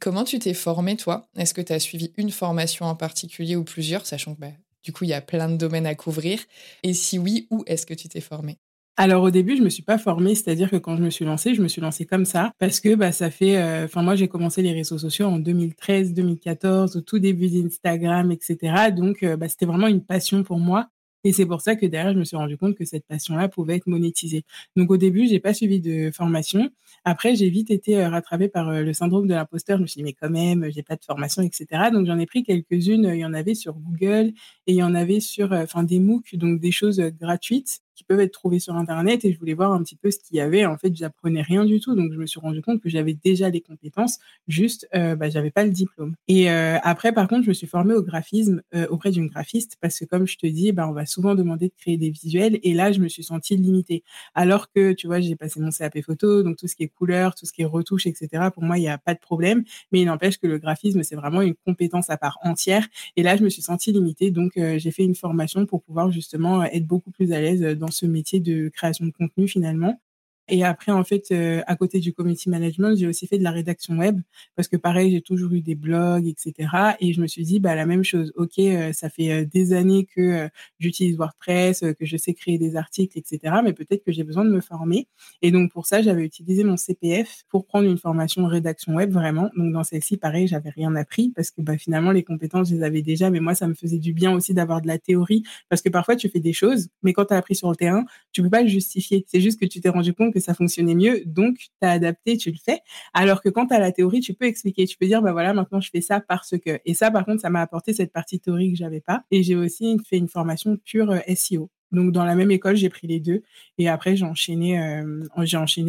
Comment tu t'es formée, toi? Est-ce que tu as suivi une formation en particulier ou plusieurs, sachant que du coup, il y a plein de domaines à couvrir? Et si oui, où est-ce que tu t'es formée? Alors au début, je me suis pas formée, c'est-à-dire que quand je me suis lancée comme ça parce que ça fait moi j'ai commencé les réseaux sociaux en 2013, 2014, au tout début d'Instagram, etc. Donc c'était vraiment une passion pour moi. Et c'est pour ça que derrière, je me suis rendu compte que cette passion-là pouvait être monétisée. Donc au début, j'ai pas suivi de formation. Après, j'ai vite été rattrapée par le syndrome de l'imposteur. Je me suis dit, mais quand même, j'ai pas de formation, etc. Donc j'en ai pris quelques-unes. Il y en avait sur Google et il y en avait sur des MOOC, donc des choses gratuites qui peuvent être trouvées sur Internet. Et je voulais voir un petit peu ce qu'il y avait. En fait, j'apprenais rien du tout. Donc je me suis rendu compte que j'avais déjà les compétences, juste j'avais pas le diplôme. Et après, par contre, je me suis formée au graphisme auprès d'une graphiste parce que comme je te dis, on va souvent demandé de créer des visuels et là je me suis sentie limitée alors que tu vois j'ai passé mon CAP photo donc tout ce qui est couleur, tout ce qui est retouche, etc. pour moi il n'y a pas de problème, mais il n'empêche que le graphisme c'est vraiment une compétence à part entière et là je me suis sentie limitée donc j'ai fait une formation pour pouvoir justement être beaucoup plus à l'aise dans ce métier de création de contenu finalement. Et après, en fait, à côté du community management, j'ai aussi fait de la rédaction web parce que pareil, j'ai toujours eu des blogs, etc. Et je me suis dit, la même chose. OK, ça fait des années que j'utilise WordPress, que je sais créer des articles, etc. Mais peut-être que j'ai besoin de me former. Et donc, pour ça, j'avais utilisé mon CPF pour prendre une formation rédaction web, vraiment. Donc, dans celle-ci, pareil, j'avais rien appris parce que finalement, les compétences, je les avais déjà. Mais moi, ça me faisait du bien aussi d'avoir de la théorie parce que parfois, tu fais des choses, mais quand tu as appris sur le terrain, tu peux pas le justifier. C'est juste que tu t'es rendu compte que ça fonctionnait mieux, donc tu as adapté, tu le fais. Alors que quand tu as la théorie, tu peux expliquer, tu peux dire, maintenant je fais ça parce que. Et ça, par contre, ça m'a apporté cette partie théorique que j'avais pas. Et j'ai aussi fait une formation pure SEO. Donc, dans la même école, j'ai pris les deux. Et après, j'ai enchaîné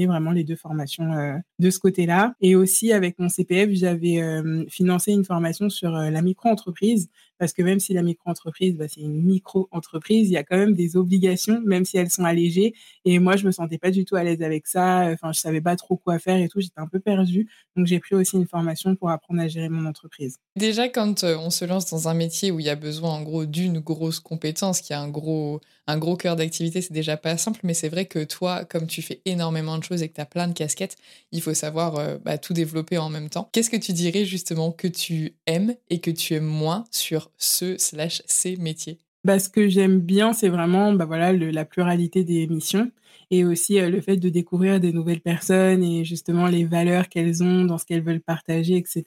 vraiment les deux formations de ce côté-là. Et aussi, avec mon CPF, j'avais financé une formation sur la micro-entreprise. Parce que même si la micro-entreprise, c'est une micro-entreprise, il y a quand même des obligations, même si elles sont allégées. Et moi, je me sentais pas du tout à l'aise avec ça. Enfin, je savais pas trop quoi faire et tout. J'étais un peu perdue. Donc, j'ai pris aussi une formation pour apprendre à gérer mon entreprise. Déjà, quand on se lance dans un métier où il y a besoin, en gros, d'une grosse compétence, qui a un gros cœur d'activité, c'est déjà pas simple. Mais c'est vrai que toi, comme tu fais énormément de choses et que tu as plein de casquettes, il faut savoir tout développer en même temps. Qu'est-ce que tu dirais justement que tu aimes et que tu aimes moins sur ces métiers? Ce que j'aime bien, c'est vraiment la pluralité des missions et aussi le fait de découvrir des nouvelles personnes et justement les valeurs qu'elles ont dans ce qu'elles veulent partager, etc.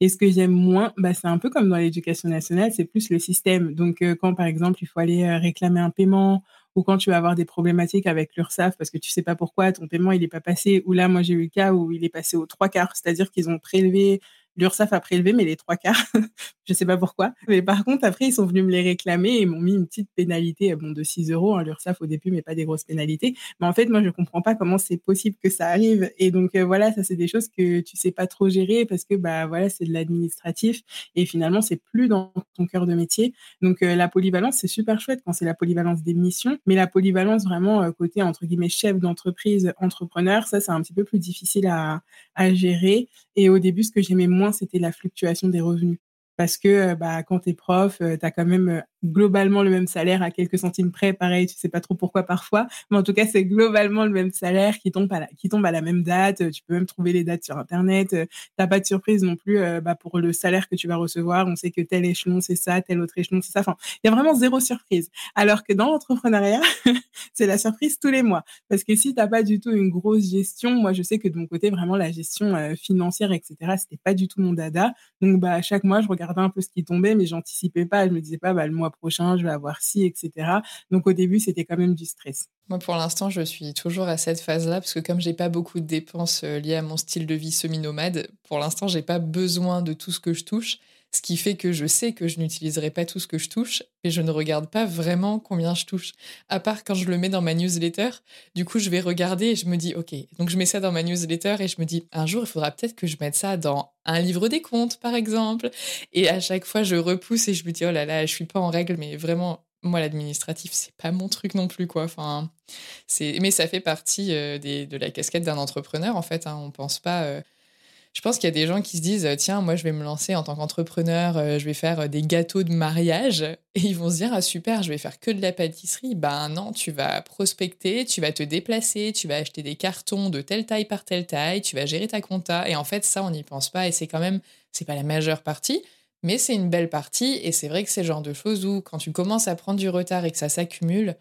Et ce que j'aime moins, c'est un peu comme dans l'éducation nationale, c'est plus le système. Donc quand par exemple il faut aller réclamer un paiement ou quand tu vas avoir des problématiques avec l'URSSAF parce que tu ne sais pas pourquoi, ton paiement il n'est pas passé, ou là, moi, j'ai eu le cas où il est passé aux 3/4, c'est-à-dire qu'ils ont prélevé, l'URSSAF a prélevé, mais les 3/4, je ne sais pas pourquoi. Mais par contre, après, ils sont venus me les réclamer et m'ont mis une petite pénalité bon, de 6 €, hein, l'URSSAF au début, mais pas des grosses pénalités. Mais en fait, moi, je ne comprends pas comment c'est possible que ça arrive. Et donc, voilà, ça, c'est des choses que tu ne sais pas trop gérer parce que bah, voilà, c'est de l'administratif et finalement, ce n'est plus dans ton cœur de métier. Donc, la polyvalence, c'est super chouette quand c'est la polyvalence des missions, mais la polyvalence vraiment côté, entre guillemets, chef d'entreprise, entrepreneur, ça, c'est un petit peu plus difficile à gérer. Et au début, ce que j'aimais moins, c'était la fluctuation des revenus. Parce que bah, quand t'es prof, t'as quand même globalement le même salaire à quelques centimes près. Pareil, tu sais pas trop pourquoi parfois. Mais en tout cas, c'est globalement le même salaire qui tombe à la même date. Tu peux même trouver les dates sur Internet. T'as pas de surprise non plus bah, pour le salaire que tu vas recevoir. On sait que tel échelon, c'est ça. Tel autre échelon, c'est ça. Enfin, il y a vraiment zéro surprise. Alors que dans l'entrepreneuriat, c'est la surprise tous les mois. Parce que si t'as pas du tout une grosse gestion, moi, je sais que de mon côté, vraiment, la gestion financière, etc., c'était pas du tout mon dada. Donc, bah, chaque mois, je regardais un peu ce qui tombait, mais j'anticipais pas. Je me disais pas, bah, le mois prochain, je vais avoir ci, etc. Donc, au début, c'était quand même du stress. Moi, pour l'instant, je suis toujours à cette phase-là parce que comme j'ai pas beaucoup de dépenses liées à mon style de vie semi-nomade, pour l'instant, j'ai pas besoin de tout ce que je touche, ce qui fait que je sais que je n'utiliserai pas tout ce que je touche et je ne regarde pas vraiment combien je touche, à part quand je le mets dans ma newsletter. Du coup, je vais regarder et je me dis, OK, donc je mets ça dans ma newsletter et je me dis, un jour, il faudra peut-être que je mette ça dans un livre des comptes, par exemple. Et à chaque fois, je repousse et je me dis, oh là là, je suis pas en règle, mais vraiment, moi, l'administratif, c'est pas mon truc non plus, quoi. Enfin, mais ça fait partie de la casquette d'un entrepreneur, en fait. Hein. On pense pas... Je pense qu'il y a des gens qui se disent « Tiens, moi, je vais me lancer en tant qu'entrepreneur, je vais faire des gâteaux de mariage. » Et ils vont se dire « Ah, super, je vais faire que de la pâtisserie. » Ben non, tu vas prospecter, tu vas te déplacer, tu vas acheter des cartons de telle taille par telle taille, tu vas gérer ta compta. Et en fait, ça, on n'y pense pas. Et c'est quand même, c'est pas la majeure partie, mais c'est une belle partie. Et c'est vrai que c'est le genre de choses où, quand tu commences à prendre du retard et que ça s'accumule,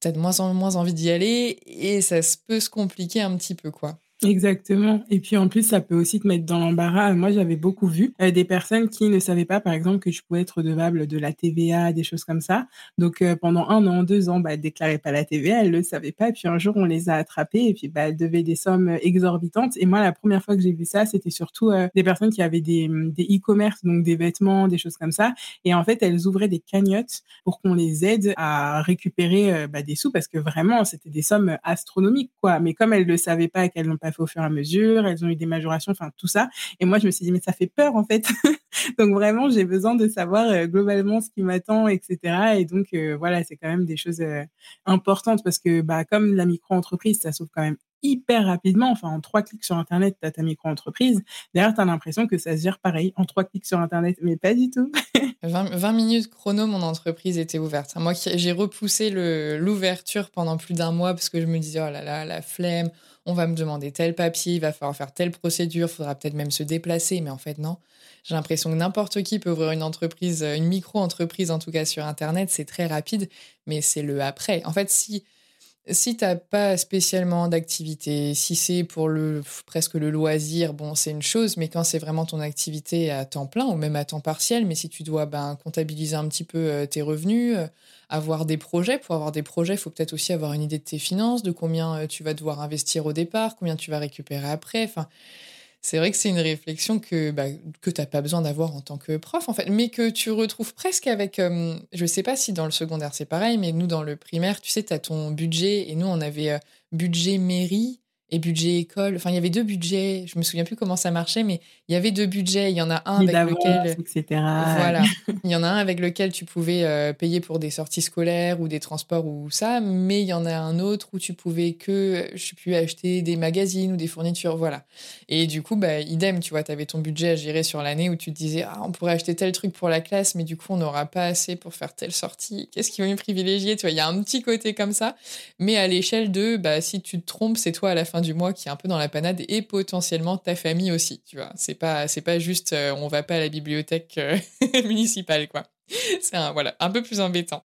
t'as de moins en moins envie d'y aller et ça peut se compliquer un petit peu, quoi. Exactement. Et puis en plus, ça peut aussi te mettre dans l'embarras. Moi, j'avais beaucoup vu des personnes qui ne savaient pas, par exemple, que je pouvais être redevable de la TVA, des choses comme ça. Donc pendant 1 an, 2 ans, bah, elles ne déclaraient pas la TVA, elles ne le savaient pas. Et puis un jour, on les a attrapées et puis bah, elles devaient des sommes exorbitantes. Et moi, la première fois que j'ai vu ça, c'était surtout des personnes qui avaient des e-commerce, donc des vêtements, des choses comme ça. Et en fait, elles ouvraient des cagnottes pour qu'on les aide à récupérer bah, des sous parce que vraiment, c'était des sommes astronomiques, quoi. Mais comme elles ne le savaient pas et qu'elles n'ont pas fait au fur et à mesure, elles ont eu des majorations, enfin tout ça. Et moi, je me suis dit, mais ça fait peur en fait. Donc vraiment, j'ai besoin de savoir globalement ce qui m'attend, etc. Et donc voilà, c'est quand même des choses importantes parce que bah, comme la micro-entreprise, ça s'ouvre quand même hyper rapidement. Enfin, en 3 clics sur Internet, tu as ta micro-entreprise. D'ailleurs, tu as l'impression que ça se gère pareil, en 3 clics sur Internet, mais pas du tout. 20 minutes chrono, mon entreprise était ouverte. Moi, j'ai repoussé l'ouverture pendant plus d'1 mois parce que je me disais, oh là là, la flemme, on va me demander tel papier, il va falloir faire telle procédure, il faudra peut-être même se déplacer. Mais en fait, non. J'ai l'impression que n'importe qui peut ouvrir une entreprise, une micro-entreprise en tout cas sur Internet. C'est très rapide, mais c'est le après. En fait, si t'as pas spécialement d'activité, si c'est pour presque le loisir, bon, c'est une chose, mais quand c'est vraiment ton activité à temps plein ou même à temps partiel, mais si tu dois comptabiliser un petit peu tes revenus, avoir des projets, pour avoir des projets, il faut peut-être aussi avoir une idée de tes finances, de combien tu vas devoir investir au départ, combien tu vas récupérer après, enfin... C'est vrai que c'est une réflexion que tu n'as pas besoin d'avoir en tant que prof, en fait, mais que tu retrouves presque avec... je ne sais pas si dans le secondaire, c'est pareil, mais nous, dans le primaire, tu sais, tu as ton budget. Et nous, on avait budget mairie et budget école. Enfin, il y avait 2 budgets. Je ne me souviens plus comment ça marchait, mais il y avait 2 budgets. Il y en a un avec lequel... etc. Voilà. Il y en a un avec lequel tu pouvais payer pour des sorties scolaires ou des transports ou ça, mais il y en a un autre où tu pouvais acheter des magazines ou des fournitures, voilà. Et du coup, bah, idem, tu vois, tu avais ton budget à gérer sur l'année où tu te disais, ah, on pourrait acheter tel truc pour la classe, mais du coup, on n'aura pas assez pour faire telle sortie. Qu'est-ce qui va me privilégier? Tu vois, il y a un petit côté comme ça, mais à l'échelle de, bah, si tu te trompes, c'est toi à la fin du mois qui est un peu dans la panade et potentiellement ta famille aussi, tu vois. C'est pas juste on va pas à la bibliothèque municipale, quoi. C'est un peu plus embêtant.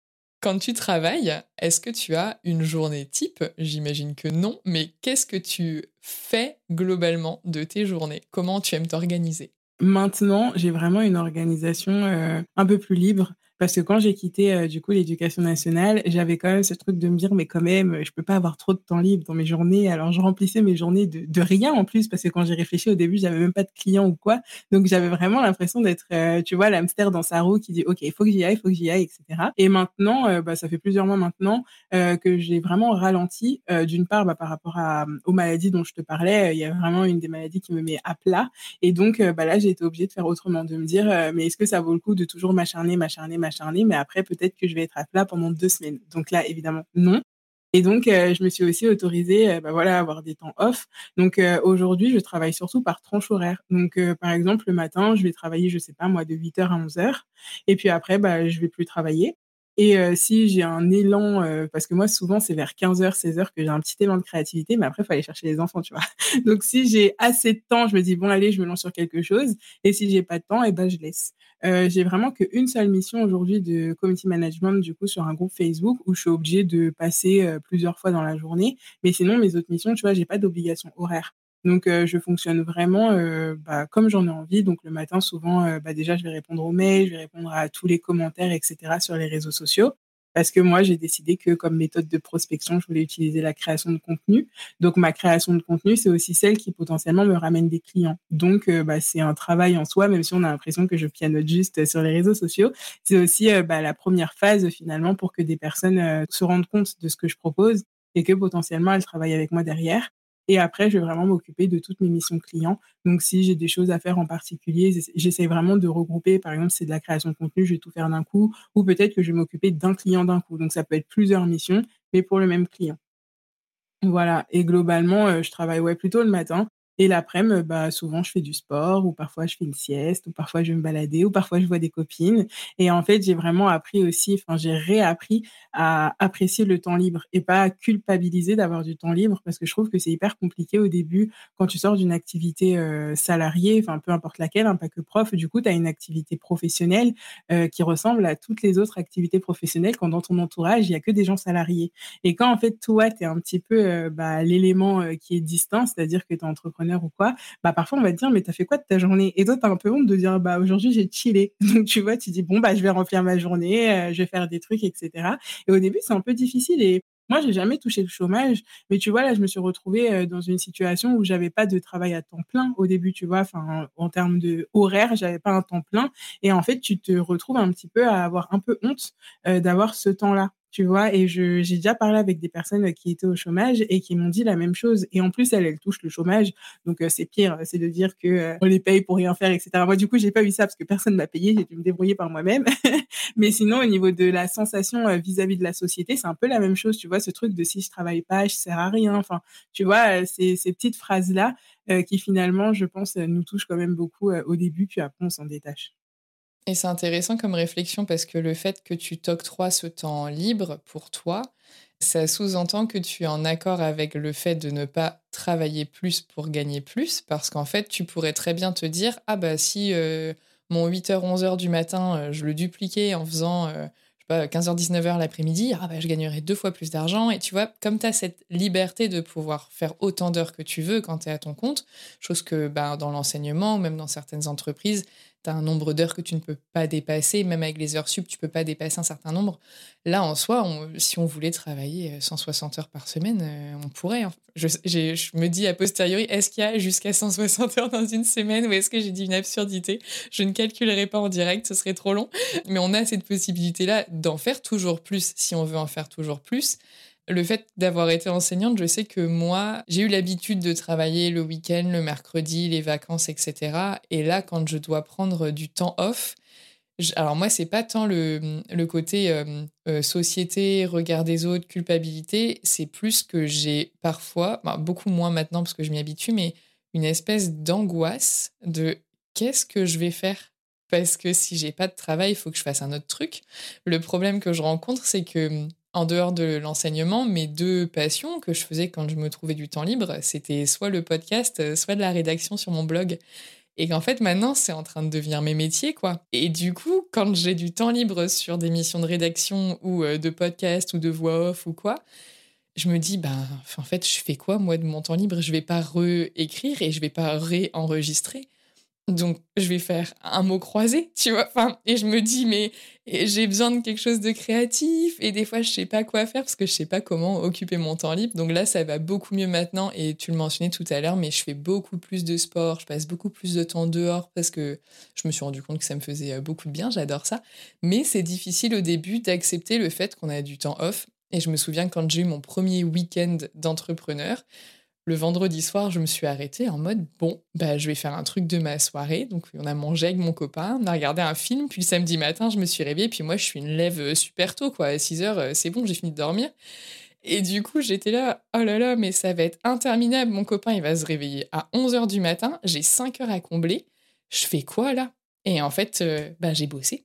Quand tu travailles, est-ce que tu as une journée type? J'imagine que non, mais qu'est-ce que tu fais globalement de tes journées? Comment tu aimes t'organiser? Maintenant, j'ai vraiment une organisation un peu plus libre. Parce que quand j'ai quitté du coup l'éducation nationale, j'avais quand même ce truc de me dire mais quand même, je peux pas avoir trop de temps libre dans mes journées. Alors je remplissais mes journées de rien en plus parce que quand j'ai réfléchi au début, j'avais même pas de clients ou quoi. Donc j'avais vraiment l'impression d'être, tu vois, l'hamster dans sa roue qui dit ok, il faut que j'y aille, etc. Et maintenant, ça fait plusieurs mois maintenant que j'ai vraiment ralenti. D'une part, par rapport aux maladies dont je te parlais, il y a vraiment une des maladies qui me met à plat. Et donc là, j'ai été obligée de faire autrement, de me dire mais est-ce que ça vaut le coup de toujours m'acharner, mais après peut-être que je vais être à plat pendant 2 semaines. Donc là, évidemment, non. Et donc, je me suis aussi autorisée à avoir des temps off. Donc, aujourd'hui, je travaille surtout par tranche horaire. Donc, par exemple, le matin, je vais travailler, de 8h à 11h. Et puis après, je vais plus travailler. Et si j'ai un élan, parce que moi, souvent, c'est vers 15h, 16h que j'ai un petit élan de créativité, mais après, il faut aller chercher les enfants, tu vois. Donc, si j'ai assez de temps, je me dis, bon, allez, je me lance sur quelque chose. Et si j'ai pas de temps, je laisse. J'ai vraiment qu'une seule mission aujourd'hui de community management, du coup, sur un groupe Facebook où je suis obligée de passer plusieurs fois dans la journée. Mais sinon, mes autres missions, tu vois, j'ai pas d'obligation horaire. Donc, je fonctionne vraiment comme j'en ai envie. Donc, le matin, souvent, déjà, je vais répondre aux mails, je vais répondre à tous les commentaires, etc. sur les réseaux sociaux. Parce que moi, j'ai décidé que comme méthode de prospection, je voulais utiliser la création de contenu. Donc, ma création de contenu, c'est aussi celle qui potentiellement me ramène des clients. Donc, c'est un travail en soi, même si on a l'impression que je pianote juste sur les réseaux sociaux. C'est aussi la première phase, finalement, pour que des personnes se rendent compte de ce que je propose et que potentiellement, elles travaillent avec moi derrière. Et après, je vais vraiment m'occuper de toutes mes missions clients. Donc, si j'ai des choses à faire en particulier, j'essaie vraiment de regrouper. Par exemple, si c'est de la création de contenu, je vais tout faire d'un coup. Ou peut-être que je vais m'occuper d'un client d'un coup. Donc, ça peut être plusieurs missions, mais pour le même client. Voilà. Et globalement, je travaille plutôt le matin. Et l'après-midi, souvent, je fais du sport, ou parfois, je fais une sieste, ou parfois, je vais me balader, ou parfois, je vois des copines. Et en fait, j'ai vraiment appris aussi, j'ai réappris à apprécier le temps libre et pas à culpabiliser d'avoir du temps libre parce que je trouve que c'est hyper compliqué au début quand tu sors d'une activité salariée, peu importe laquelle, pas que prof. Du coup, tu as une activité professionnelle qui ressemble à toutes les autres activités professionnelles quand dans ton entourage, il n'y a que des gens salariés. Et quand, en fait, toi, tu es un petit peu l'élément qui est distinct, c'est-à-dire que tu es entrepreneur ou quoi, parfois on va te dire mais t'as fait quoi de ta journée? Et toi t'as un peu honte de dire aujourd'hui j'ai chillé. Donc tu vois, tu dis bon je vais remplir ma journée, je vais faire des trucs, etc. Et au début c'est un peu difficile et moi j'ai jamais touché le chômage, mais tu vois là je me suis retrouvée dans une situation où j'avais pas de travail à temps plein au début, tu vois, en termes de horaire j'avais pas un temps plein et en fait tu te retrouves un petit peu à avoir un peu honte d'avoir ce temps-là. Tu vois, et j'ai déjà parlé avec des personnes qui étaient au chômage et qui m'ont dit la même chose. Et en plus, elles touchent le chômage. Donc, c'est pire, c'est de dire qu'on les paye pour rien faire, etc. Moi, du coup, j'ai pas eu ça parce que personne ne m'a payé. J'ai dû me débrouiller par moi-même. Mais sinon, au niveau de la sensation vis-à-vis de la société, c'est un peu la même chose. Tu vois, ce truc de si je travaille pas, je sers à rien. Enfin, tu vois, ces petites phrases-là qui finalement, je pense, nous touchent quand même beaucoup au début. Puis après, on s'en détache. Et c'est intéressant comme réflexion parce que le fait que tu t'octroies ce temps libre pour toi, ça sous-entend que tu es en accord avec le fait de ne pas travailler plus pour gagner plus parce qu'en fait, tu pourrais très bien te dire « Ah bah si mon 8h, 11h du matin, je le dupliquais en faisant 15h, 19h l'après-midi, ah bah je gagnerais 2 fois plus d'argent ». Et tu vois, comme tu as cette liberté de pouvoir faire autant d'heures que tu veux quand tu es à ton compte, chose que dans l'enseignement ou même dans certaines entreprises, tu as un nombre d'heures que tu ne peux pas dépasser, même avec les heures sup, tu ne peux pas dépasser un certain nombre. Là, en soi, si on voulait travailler 160 heures par semaine, on pourrait. Je me dis a posteriori, est-ce qu'il y a jusqu'à 160 heures dans une semaine ou est-ce que j'ai dit une absurdité? Je ne calculerai pas en direct, ce serait trop long. Mais on a cette possibilité-là d'en faire toujours plus, si on veut en faire toujours plus. Le fait d'avoir été enseignante, je sais que moi, j'ai eu l'habitude de travailler le week-end, le mercredi, les vacances, etc. Et là, quand je dois prendre du temps off, alors moi, c'est pas tant le côté société, regard des autres, culpabilité, c'est plus que j'ai parfois, beaucoup moins maintenant parce que je m'y habitue, mais une espèce d'angoisse de « qu'est-ce que je vais faire ?» Parce que si j'ai pas de travail, il faut que je fasse un autre truc. Le problème que je rencontre, c'est que en dehors de l'enseignement, mes 2 passions que je faisais quand je me trouvais du temps libre, c'était soit le podcast, soit de la rédaction sur mon blog. Et qu'en fait, maintenant, c'est en train de devenir mes métiers, quoi. Et du coup, quand j'ai du temps libre sur des missions de rédaction ou de podcast ou de voix off ou quoi, je me dis, en fait, je fais quoi, moi, de mon temps libre ? Je vais pas réécrire et je vais pas réenregistrer. Donc, je vais faire un mot croisé, tu vois. Enfin, et je me dis, mais j'ai besoin de quelque chose de créatif. Et des fois, je sais pas quoi faire parce que je sais pas comment occuper mon temps libre. Donc là, ça va beaucoup mieux maintenant. Et tu le mentionnais tout à l'heure, mais je fais beaucoup plus de sport. Je passe beaucoup plus de temps dehors parce que je me suis rendu compte que ça me faisait beaucoup de bien. J'adore ça. Mais c'est difficile au début d'accepter le fait qu'on a du temps off. Et je me souviens quand j'ai eu mon premier week-end d'entrepreneur, le vendredi soir, je me suis arrêtée en mode « Bon, bah, je vais faire un truc de ma soirée. » Donc, on a mangé avec mon copain, on a regardé un film. Puis le samedi matin, je me suis réveillée. Puis moi, je suis une lève super tôt, quoi. À 6h, c'est bon, j'ai fini de dormir. Et du coup, j'étais là « Oh là là, mais ça va être interminable. Mon copain, il va se réveiller à 11h du matin. J'ai 5h à combler. Je fais quoi, là ?» Et en fait, j'ai bossé.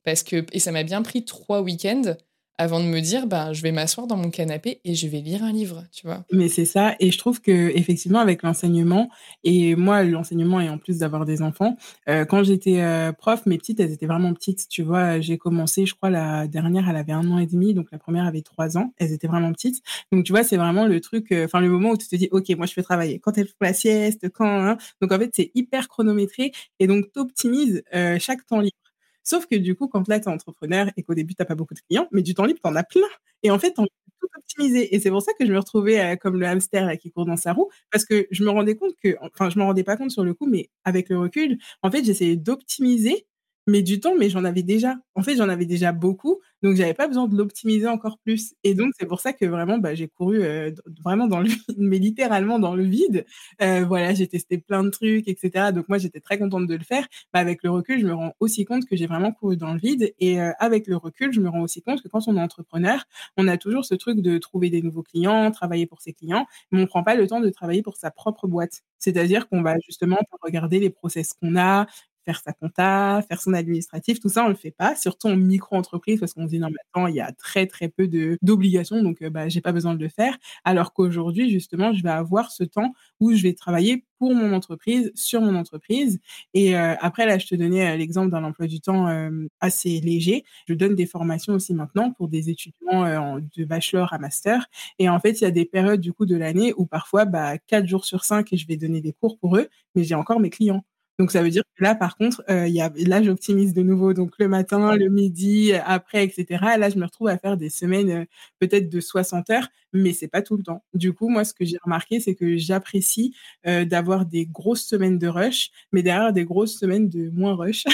Et ça m'a bien pris 3 week-ends. Avant de me dire, je vais m'asseoir dans mon canapé et je vais lire un livre, tu vois. Mais c'est ça, et je trouve qu'effectivement, avec l'enseignement, et moi, l'enseignement, et en plus d'avoir des enfants, quand j'étais prof, mes petites, elles étaient vraiment petites, tu vois. J'ai commencé, je crois, la dernière, elle avait 1 an et demi, donc la première avait 3 ans, elles étaient vraiment petites. Donc, tu vois, c'est vraiment le truc, le moment où tu te dis, OK, moi, je peux travailler. Quand elles font la sieste, donc, en fait, c'est hyper chronométré, et donc, t'optimises chaque temps libre. Sauf que du coup, quand là, tu es entrepreneur et qu'au début, tu n'as pas beaucoup de clients, mais du temps libre, tu en as plein. Et en fait, tu as tout optimisé. Et c'est pour ça que je me retrouvais comme le hamster qui court dans sa roue, parce que je me rendais compte que, je ne me rendais pas compte sur le coup, mais avec le recul, en fait, j'essayais d'optimiser, mais du temps, mais j'en avais déjà. En fait, j'en avais déjà beaucoup, donc je n'avais pas besoin de l'optimiser encore plus. Et donc, c'est pour ça que vraiment, j'ai couru vraiment dans le vide, mais littéralement dans le vide. J'ai testé plein de trucs, etc. Donc, moi, j'étais très contente de le faire. Avec le recul, je me rends aussi compte que j'ai vraiment couru dans le vide. Et avec le recul, je me rends aussi compte que quand on est entrepreneur, on a toujours ce truc de trouver des nouveaux clients, travailler pour ses clients, mais on ne prend pas le temps de travailler pour sa propre boîte. C'est-à-dire qu'on va justement regarder les process qu'on a, faire sa compta, faire son administratif, tout ça, on le fait pas, surtout en micro-entreprise, parce qu'on se dit, non, mais attends, il y a très peu d'obligations, donc j'ai pas besoin de le faire, alors qu'aujourd'hui, justement, je vais avoir ce temps où je vais travailler pour mon entreprise, sur mon entreprise. Et après, là, je te donnais l'exemple d'un emploi du temps assez léger. Je donne des formations aussi maintenant pour des étudiants de bachelor à master. Et en fait, il y a des périodes, du coup, de l'année où parfois, 4 jours sur 5, je vais donner des cours pour eux, mais j'ai encore mes clients. Donc, ça veut dire que là, par contre, là, j'optimise de nouveau. Donc, le matin, le midi, après, etc. Là, je me retrouve à faire des semaines peut-être de 60 heures, mais ce n'est pas tout le temps. Du coup, moi, ce que j'ai remarqué, c'est que j'apprécie d'avoir des grosses semaines de rush, mais derrière des grosses semaines de moins rush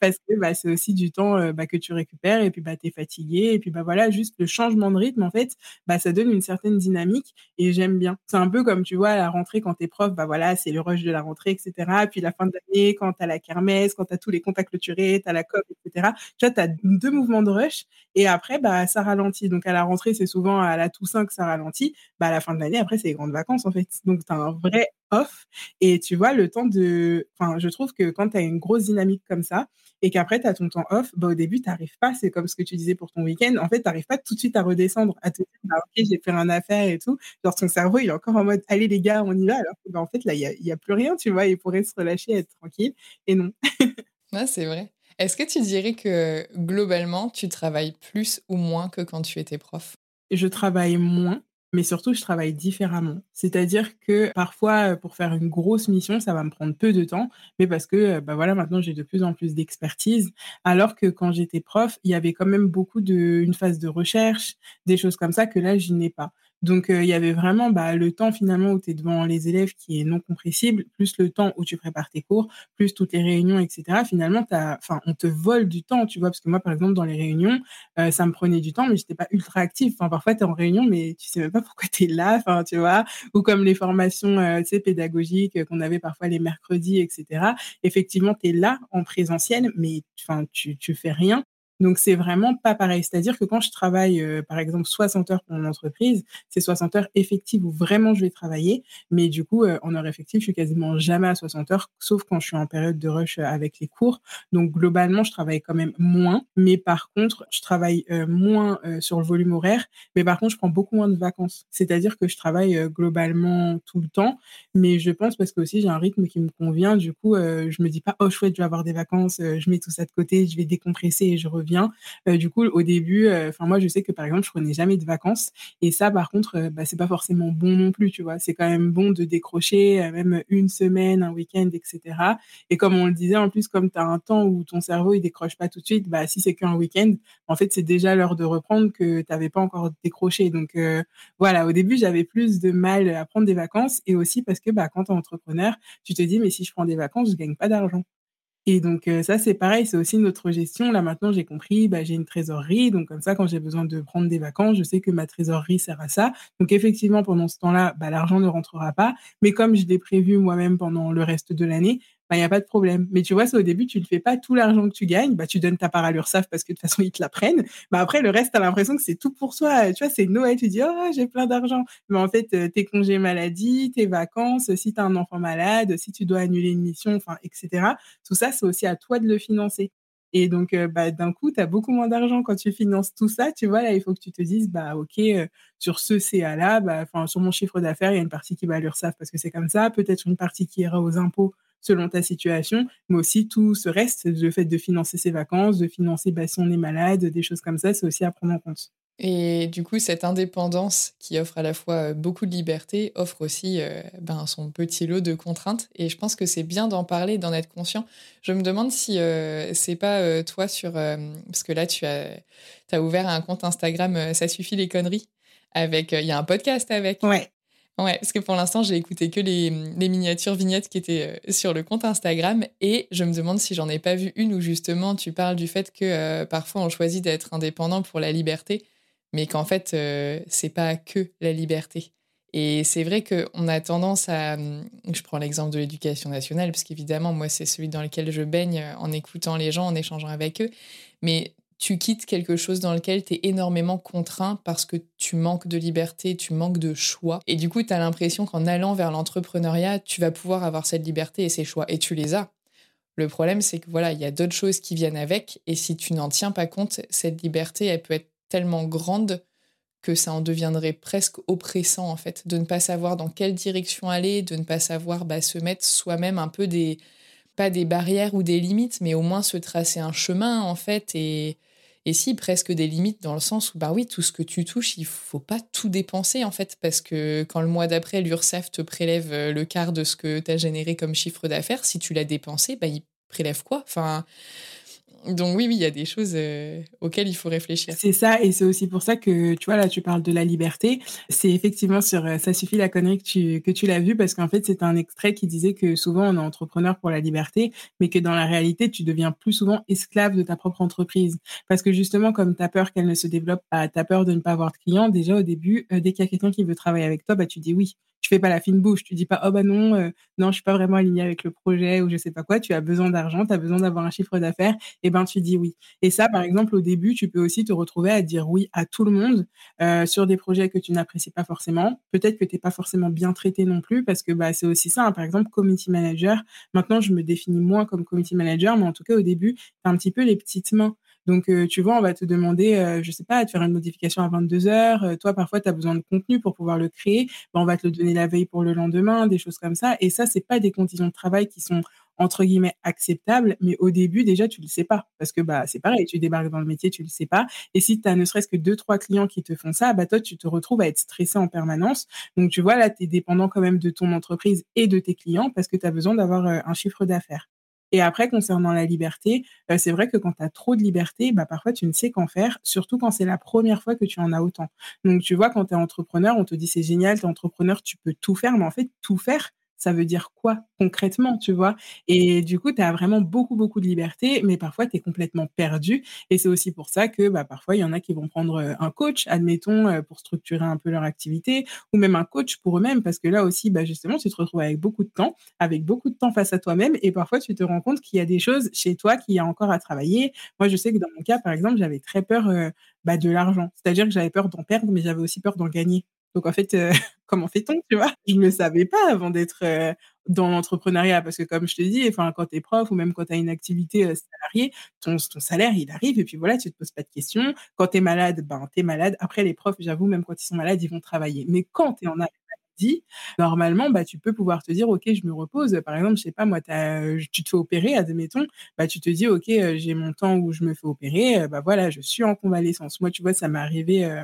parce que c'est aussi du temps que tu récupères et puis tu es fatigué. Et puis voilà, juste le changement de rythme, en fait, ça donne une certaine dynamique et j'aime bien. C'est un peu comme, tu vois, à la rentrée, quand tu es prof, c'est le rush de la rentrée, etc. Puis la fin de l'année, quand t'as la kermesse, quand t'as tous les comptes à clôturer, t'as la COP, etc. Tu vois, t'as 2 mouvements de rush et après, ça ralentit. Donc, à la rentrée, c'est souvent à la Toussaint que ça ralentit. À la fin de l'année, après, c'est les grandes vacances, en fait. Donc, t'as un vrai off et tu vois, le temps de... Enfin, je trouve que quand t'as une grosse dynamique comme ça et qu'après, t'as ton temps off, au début, t'arrives pas. C'est comme ce que tu disais pour ton week-end. En fait, t'arrives pas tout de suite à redescendre, à te dire, OK, j'ai fait rien à faire et tout. Genre, ton cerveau, il est encore en mode, allez les gars, on y va. Alors que, en fait, là, il n'y a plus rien, tu vois. Il pourrait se relâcher, être tranquille, et non. Ah, c'est vrai. Est-ce que tu dirais que globalement, tu travailles plus ou moins que quand tu étais prof ? Je travaille moins, mais surtout, je travaille différemment. C'est-à-dire que parfois, pour faire une grosse mission, ça va me prendre peu de temps, mais parce que maintenant, j'ai de plus en plus d'expertise, alors que quand j'étais prof, il y avait quand même beaucoup une phase de recherche, des choses comme ça que là, je n'ai pas. Donc, il y avait vraiment le temps finalement où tu es devant les élèves qui est non compressible, plus le temps où tu prépares tes cours, plus toutes les réunions, etc. Finalement, on te vole du temps, tu vois, parce que moi, par exemple, dans les réunions, ça me prenait du temps, mais je n'étais pas ultra active. Enfin, parfois, tu es en réunion, mais tu ne sais même pas pourquoi tu es là, tu vois, ou comme les formations pédagogiques qu'on avait parfois les mercredis, etc. Effectivement, tu es là en présentiel, mais tu fais rien. Donc, c'est vraiment pas pareil. C'est-à-dire que quand je travaille, par exemple, 60 heures pour mon entreprise, c'est 60 heures effectives où vraiment je vais travailler. Mais du coup, en heure effective, je suis quasiment jamais à 60 heures, sauf quand je suis en période de rush avec les cours. Donc, globalement, je travaille quand même moins. Mais par contre, je travaille moins sur le volume horaire. Mais par contre, je prends beaucoup moins de vacances. C'est-à-dire que je travaille globalement tout le temps. Mais je pense parce que aussi, j'ai un rythme qui me convient. Du coup, je me dis pas, oh chouette, je vais avoir des vacances. Je mets tout ça de côté, je vais décompresser et je reviens. revient. Du coup, au début, moi, je sais que par exemple, je prenais jamais de vacances. Et ça, par contre, c'est pas forcément bon non plus, tu vois. C'est quand même bon de décrocher même une semaine, un week-end, etc. Et comme on le disait, en plus, comme tu as un temps où ton cerveau, il décroche pas tout de suite, si c'est qu'un week-end, en fait, c'est déjà l'heure de reprendre que tu n'avais pas encore décroché. Donc, voilà, au début, j'avais plus de mal à prendre des vacances. Et aussi parce que quand tu es entrepreneur, tu te dis, mais si je prends des vacances, je gagne pas d'argent. Et donc, ça, c'est pareil, c'est aussi notre gestion. Là, maintenant, j'ai compris, j'ai une trésorerie. Donc, comme ça, quand j'ai besoin de prendre des vacances, je sais que ma trésorerie sert à ça. Donc, effectivement, pendant ce temps-là, l'argent ne rentrera pas. Mais comme je l'ai prévu moi-même pendant le reste de l'année, il n'y a pas de problème. Mais tu vois, ça, au début, tu ne fais pas tout l'argent que tu gagnes. Tu donnes ta part à l'URSSAF parce que de toute façon, ils te la prennent. Après, le reste, tu as l'impression que c'est tout pour toi. Tu vois, c'est Noël. Tu dis, oh, j'ai plein d'argent. Mais en fait, tes congés maladie, tes vacances, si tu as un enfant malade, si tu dois annuler une mission, etc. Tout ça, c'est aussi à toi de le financer. Et donc, d'un coup, tu as beaucoup moins d'argent quand tu finances tout ça. Tu vois, là, il faut que tu te dises, OK, sur ce CA-là, sur mon chiffre d'affaires, il y a une partie qui va à l'URSSAF parce que c'est comme ça. Peut-être une partie qui ira aux impôts selon ta situation, mais aussi tout ce reste, le fait de financer ses vacances, de financer si on est malade, des choses comme ça, c'est aussi à prendre en compte. Et du coup, cette indépendance qui offre à la fois beaucoup de liberté, offre aussi son petit lot de contraintes. Et je pense que c'est bien d'en parler, d'en être conscient. Je me demande si c'est pas toi sur... parce que là, tu as ouvert un compte Instagram, Ça suffit les conneries, avec il y a un podcast avec. Ouais, parce que pour l'instant, j'ai écouté que les miniatures vignettes qui étaient sur le compte Instagram et je me demande si j'en ai pas vu une où justement tu parles du fait que parfois on choisit d'être indépendant pour la liberté, mais qu'en fait, c'est pas que la liberté. Et c'est vrai qu'on a tendance à... Je prends l'exemple de l'éducation nationale, parce qu'évidemment, moi, c'est celui dans lequel je baigne en écoutant les gens, en échangeant avec eux, mais... Tu quittes quelque chose dans lequel tu es énormément contraint parce que tu manques de liberté, tu manques de choix. Et du coup, tu as l'impression qu'en allant vers l'entrepreneuriat, tu vas pouvoir avoir cette liberté et ces choix. Et tu les as. Le problème, c'est que voilà, il y a d'autres choses qui viennent avec. Et si tu n'en tiens pas compte, cette liberté, elle peut être tellement grande que ça en deviendrait presque oppressant, en fait, de ne pas savoir dans quelle direction aller, de ne pas savoir se mettre soi-même un peu des... pas des barrières ou des limites, mais au moins se tracer un chemin, en fait, et si, presque des limites dans le sens où, oui, tout ce que tu touches, il faut pas tout dépenser, en fait, parce que quand le mois d'après, l'URSSAF te prélève le quart de ce que tu as généré comme chiffre d'affaires, si tu l'as dépensé, il prélève quoi ? Donc oui, il y a des choses auxquelles il faut réfléchir. C'est ça, et c'est aussi pour ça que, tu vois, là, tu parles de la liberté. C'est effectivement sur « Ça suffit la connerie » que tu l'as vu, parce qu'en fait, c'est un extrait qui disait que souvent, on est entrepreneur pour la liberté, mais que dans la réalité, tu deviens plus souvent esclave de ta propre entreprise. Parce que justement, comme tu as peur qu'elle ne se développe pas, tu as peur de ne pas avoir de clients, déjà au début, dès qu'il y a quelqu'un qui veut travailler avec toi, tu dis oui. Tu fais pas la fine bouche, tu dis pas « oh non, non, je suis pas vraiment alignée avec le projet » ou je sais pas quoi, tu as besoin d'argent, tu as besoin d'avoir un chiffre d'affaires, et tu dis oui. Et ça, par exemple, au début, tu peux aussi te retrouver à dire oui à tout le monde sur des projets que tu n'apprécies pas forcément, peut-être que t'es pas forcément bien traité non plus, parce que c'est aussi ça, hein. Par exemple, community manager, maintenant je me définis moins comme community manager, mais en tout cas au début, t'as un petit peu les petites mains. Donc, tu vois, on va te demander, je sais pas, de faire une modification à 22h. Toi, parfois, tu as besoin de contenu pour pouvoir le créer. On va te le donner la veille pour le lendemain, des choses comme ça. Et ça, c'est pas des conditions de travail qui sont, entre guillemets, acceptables. Mais au début, déjà, tu le sais pas. Parce que, c'est pareil, tu débarques dans le métier, tu le sais pas. Et si tu as ne serait-ce que 2-3 clients qui te font ça, toi, tu te retrouves à être stressé en permanence. Donc, tu vois, là, tu es dépendant quand même de ton entreprise et de tes clients parce que tu as besoin d'avoir un chiffre d'affaires. Et après, concernant la liberté, c'est vrai que quand tu as trop de liberté, parfois, tu ne sais qu'en faire, surtout quand c'est la première fois que tu en as autant. Donc, tu vois, quand tu es entrepreneur, on te dit « c'est génial, tu es entrepreneur, tu peux tout faire », mais en fait, tout faire, ça veut dire quoi concrètement, tu vois ? Et du coup, tu as vraiment beaucoup, beaucoup de liberté, mais parfois, tu es complètement perdu. Et c'est aussi pour ça que parfois, il y en a qui vont prendre un coach, admettons, pour structurer un peu leur activité, ou même un coach pour eux-mêmes, parce que là aussi, justement, tu te retrouves avec beaucoup de temps face à toi-même, et parfois, tu te rends compte qu'il y a des choses chez toi qu'il y a encore à travailler. Moi, je sais que dans mon cas, par exemple, j'avais très peur de l'argent. C'est-à-dire que j'avais peur d'en perdre, mais j'avais aussi peur d'en gagner. Donc, en fait, comment fait-on, tu vois ? Je ne le savais pas avant d'être dans l'entrepreneuriat parce que, comme je te dis, quand tu es prof ou même quand tu as une activité salariée, ton salaire, il arrive et puis voilà, tu ne te poses pas de questions. Quand tu es malade, tu es malade. Après, les profs, j'avoue, même quand ils sont malades, ils vont travailler. Mais quand tu es en arrêt dit, normalement, bah, tu peux pouvoir te dire, OK, je me repose. Par exemple, je sais pas, moi, tu te fais opérer, admettons, bah, tu te dis, OK, j'ai mon temps où je me fais opérer, bah, voilà, je suis en convalescence. Moi, tu vois, ça m'est arrivé,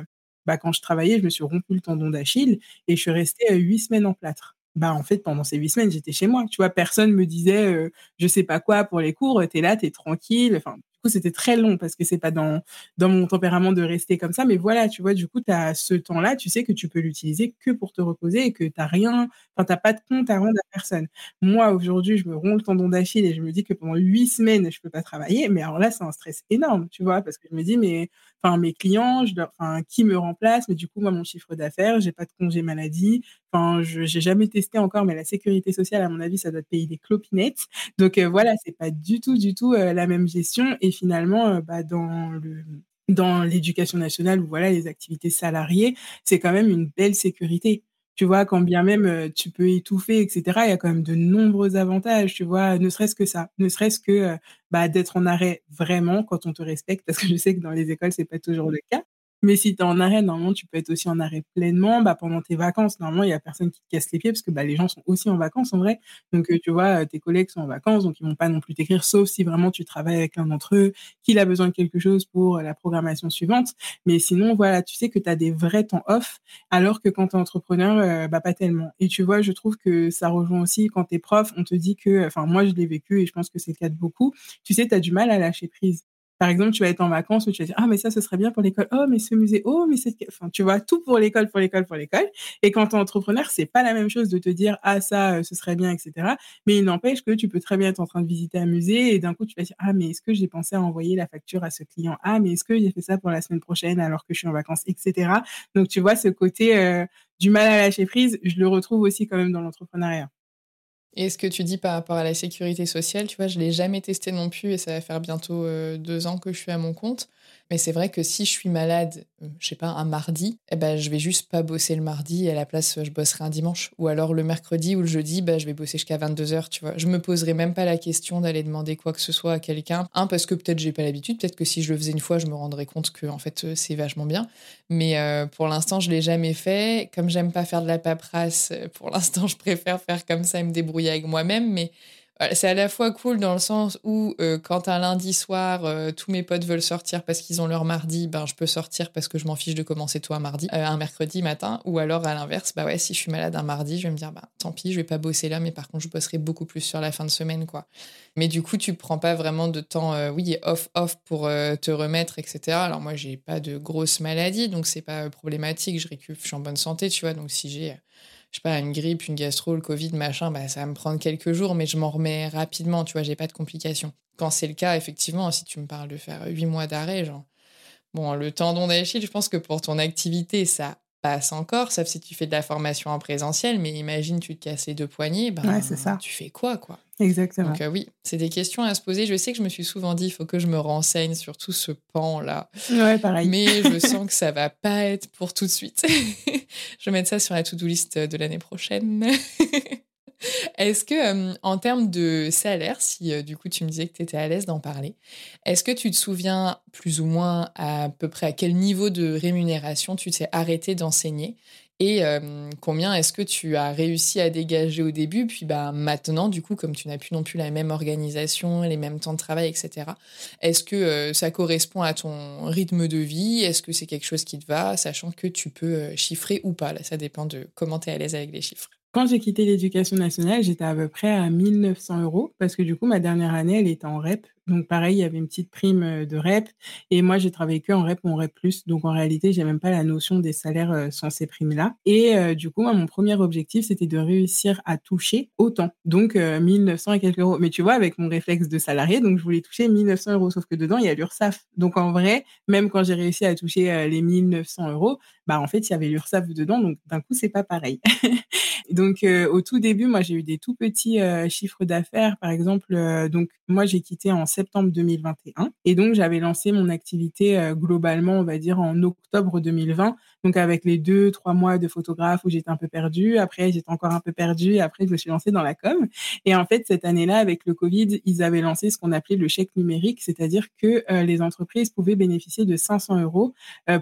bah, quand je travaillais, je me suis rompu le tendon d'Achille et je suis restée 8 semaines en plâtre. Bah, en fait, pendant ces 8 semaines, j'étais chez moi. Tu vois, personne me disait, je sais pas quoi pour les cours, t'es là, t'es tranquille. Enfin, du coup, c'était très long parce que c'est pas dans mon tempérament de rester comme ça. Mais voilà, tu vois, du coup, t'as ce temps-là, tu sais que tu peux l'utiliser que pour te reposer et que t'as rien, enfin, t'as pas de compte à rendre à personne. Moi, aujourd'hui, je me romps le tendon d'Achille et je me dis que pendant 8 semaines, je peux pas travailler. Mais alors là, c'est un stress énorme, tu vois, parce que je me dis, mais, enfin, mes clients, enfin, qui me remplace? Mais du coup, moi, mon chiffre d'affaires, j'ai pas de congé maladie. Enfin, j'ai jamais testé encore, mais la sécurité sociale, à mon avis, ça doit te payer des clopinettes. Donc, voilà, c'est pas du tout la même gestion. Et finalement, bah, dans l'éducation nationale, ou voilà, les activités salariées, c'est quand même une belle sécurité. Tu vois, quand bien même tu peux étouffer, etc., il y a quand même de nombreux avantages, tu vois, ne serait-ce que ça, ne serait-ce que bah, d'être en arrêt vraiment quand on te respecte, parce que je sais que dans les écoles, c'est pas toujours le cas. Mais si t'es en arrêt, normalement, tu peux être aussi en arrêt pleinement. Bah, pendant tes vacances, normalement, il n'y a personne qui te casse les pieds parce que bah, les gens sont aussi en vacances, en vrai. Donc, tu vois, tes collègues sont en vacances, donc ils ne vont pas non plus t'écrire, sauf si vraiment tu travailles avec l'un d'entre eux, qu'il a besoin de quelque chose pour la programmation suivante. Mais sinon, voilà, tu sais que tu as des vrais temps off, alors que quand t'es entrepreneur, bah, pas tellement. Et tu vois, je trouve que ça rejoint aussi quand t'es prof, on te dit que, enfin, moi, je l'ai vécu et je pense que c'est le cas de beaucoup, tu sais, tu as du mal à lâcher prise. Par exemple, tu vas être en vacances où tu vas dire « Ah, mais ça, ce serait bien pour l'école. Oh, mais ce musée. Oh, mais cette... » Enfin, tu vois, tout pour l'école, pour l'école, pour l'école. Et quand t'es entrepreneur, c'est pas la même chose de te dire « Ah, ça, ce serait bien, etc. » Mais il n'empêche que tu peux très bien être en train de visiter un musée et d'un coup, tu vas dire « Ah, mais est-ce que j'ai pensé à envoyer la facture à ce client? Ah, mais est-ce que j'ai fait ça pour la semaine prochaine alors que je suis en vacances, etc. » Donc, tu vois, ce côté du mal à lâcher prise, je le retrouve aussi quand même dans l'entrepreneuriat. Et ce que tu dis par rapport à la sécurité sociale, tu vois, je ne l'ai jamais testé non plus et ça va faire bientôt 2 ans que je suis à mon compte. Mais c'est vrai que si je suis malade, je sais pas, un mardi, eh ben, je vais juste pas bosser le mardi et à la place, je bosserai un dimanche. Ou alors le mercredi ou le jeudi, bah, je vais bosser jusqu'à 22h, tu vois. Je me poserai même pas la question d'aller demander quoi que ce soit à quelqu'un. Parce que peut-être j'ai pas l'habitude, peut-être que si je le faisais une fois, je me rendrais compte que en fait, c'est vachement bien. Mais pour l'instant, je l'ai jamais fait. Comme j'aime pas faire de la paperasse, pour l'instant, je préfère faire comme ça et me débrouiller avec moi-même, mais... C'est à la fois cool dans le sens où quand un lundi soir, tous mes potes veulent sortir parce qu'ils ont leur mardi, ben, je peux sortir parce que je m'en fiche de commencer tôt un mercredi matin. Ou alors à l'inverse, bah ouais, si je suis malade un mardi, je vais me dire bah, tant pis, je vais pas bosser là, mais par contre je bosserai beaucoup plus sur la fin de semaine, quoi. Mais du coup, tu prends pas vraiment de temps off pour te remettre, etc. Alors moi, j'ai pas de grosses maladies, donc c'est pas problématique, je suis en bonne santé, tu vois, donc si j'ai... je sais pas, une grippe, une gastro, le Covid, machin, bah, ça va me prendre quelques jours, mais je m'en remets rapidement, tu vois, j'ai pas de complications. Quand c'est le cas, effectivement, si tu me parles de faire 8 mois d'arrêt, genre, bon, le tendon d'Achille, je pense que pour ton activité, ça passe encore, sauf si tu fais de la formation en présentiel, mais imagine, tu te casses les 2 poignets, bah, ouais, c'est ça. Tu fais quoi. Exactement. Donc oui, c'est des questions à se poser. Je sais que je me suis souvent dit, il faut que je me renseigne sur tout ce pan-là. Ouais, pareil. Mais je sens que ça va pas être pour tout de suite. Je vais mettre ça sur la to-do list de l'année prochaine. Est-ce que, en termes de salaire, si du coup tu me disais que tu étais à l'aise d'en parler, est-ce que tu te souviens plus ou moins à peu près à quel niveau de rémunération tu t'es arrêté d'enseigner ? Et combien est-ce que tu as réussi à dégager au début? Puis bah, maintenant, du coup, comme tu n'as plus non plus la même organisation, les mêmes temps de travail, etc., est-ce que ça correspond à ton rythme de vie? Est-ce que c'est quelque chose qui te va, sachant que tu peux chiffrer ou pas? Là, ça dépend de comment tu es à l'aise avec les chiffres. Quand j'ai quitté l'éducation nationale, j'étais à peu près à 1 900 euros parce que du coup, ma dernière année, elle était en REP. Donc pareil, il y avait une petite prime de REP et moi, j'ai travaillé que en REP ou en REP plus. Donc en réalité, j'ai même pas la notion des salaires sans ces primes-là. Et du coup, moi, mon premier objectif, c'était de réussir à toucher autant. Donc 1 900 et quelques euros. Mais tu vois, avec mon réflexe de salarié, donc je voulais toucher 1 900 euros. Sauf que dedans, il y a l'URSSAF. Donc en vrai, même quand j'ai réussi à toucher les 1 900 euros, bah en fait, il y avait l'URSSAF dedans. Donc d'un coup, c'est pas pareil. Donc, au tout début, moi, j'ai eu des tout petits chiffres d'affaires. Par exemple, donc moi, j'ai quitté en septembre 2021 et donc j'avais lancé mon activité globalement, on va dire, en octobre 2020. Donc, avec les 2-3 mois de photographe où j'étais un peu perdue. Après, j'étais encore un peu perdue. Après, je me suis lancée dans la com. Et en fait, cette année-là, avec le Covid, ils avaient lancé ce qu'on appelait le chèque numérique, c'est-à-dire que les entreprises pouvaient bénéficier de 500 euros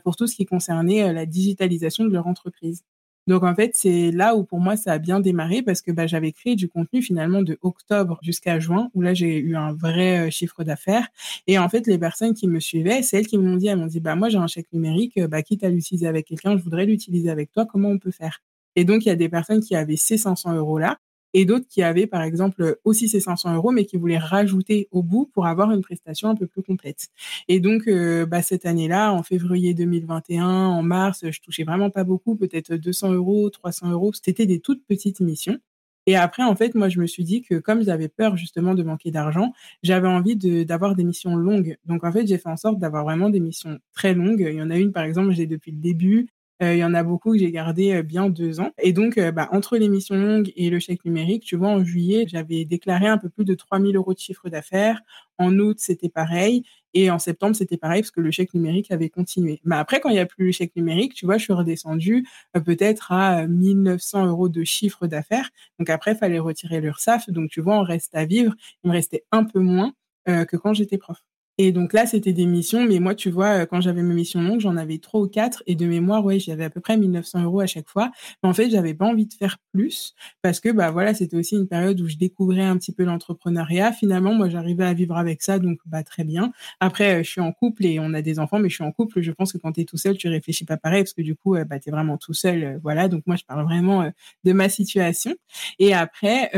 pour tout ce qui concernait la digitalisation de leur entreprise. Donc, en fait, c'est là où pour moi, ça a bien démarré parce que j'avais créé du contenu finalement de octobre jusqu'à juin où là, j'ai eu un vrai chiffre d'affaires. Et en fait, les personnes qui me suivaient, celles qui m'ont dit, elles m'ont dit, moi, j'ai un chèque numérique, quitte à l'utiliser avec quelqu'un, je voudrais l'utiliser avec toi, comment on peut faire? Et donc, il y a des personnes qui avaient ces 500 euros-là et d'autres qui avaient, par exemple, aussi ces 500 euros, mais qui voulaient rajouter au bout pour avoir une prestation un peu plus complète. Et donc, cette année-là, en février 2021, en mars, je touchais vraiment pas beaucoup, peut-être 200 euros, 300 euros. C'était des toutes petites missions. Et après, en fait, moi, je me suis dit que comme j'avais peur justement de manquer d'argent, j'avais envie d'avoir des missions longues. Donc, en fait, j'ai fait en sorte d'avoir vraiment des missions très longues. Il y en a une, par exemple, j'ai depuis le début. Il y en a beaucoup que j'ai gardé bien 2 ans. Et donc, entre les missions longues et le chèque numérique, tu vois, en juillet, j'avais déclaré un peu plus de 3000 euros de chiffre d'affaires. En août, c'était pareil. Et en septembre, c'était pareil parce que le chèque numérique avait continué. Mais après, quand il n'y a plus le chèque numérique, tu vois, je suis redescendue peut-être à 1900 euros de chiffre d'affaires. Donc après, il fallait retirer l'URSSAF. Donc, tu vois, on reste à vivre. Il me restait un peu moins que quand j'étais prof. Et donc là, c'était des missions. Mais moi, tu vois, quand j'avais mes missions longues, j'en avais 3 ou 4. Et de mémoire, ouais, j'avais à peu près 1900 euros à chaque fois. Mais en fait, j'avais pas envie de faire plus parce que, voilà, c'était aussi une période où je découvrais un petit peu l'entrepreneuriat. Finalement, moi, j'arrivais à vivre avec ça. Donc, très bien. Après, je suis en couple et on a des enfants, mais je suis en couple. Je pense que quand t'es tout seul, tu réfléchis pas pareil parce que du coup, t'es vraiment tout seul. Voilà. Donc, moi, je parle vraiment de ma situation. Et après,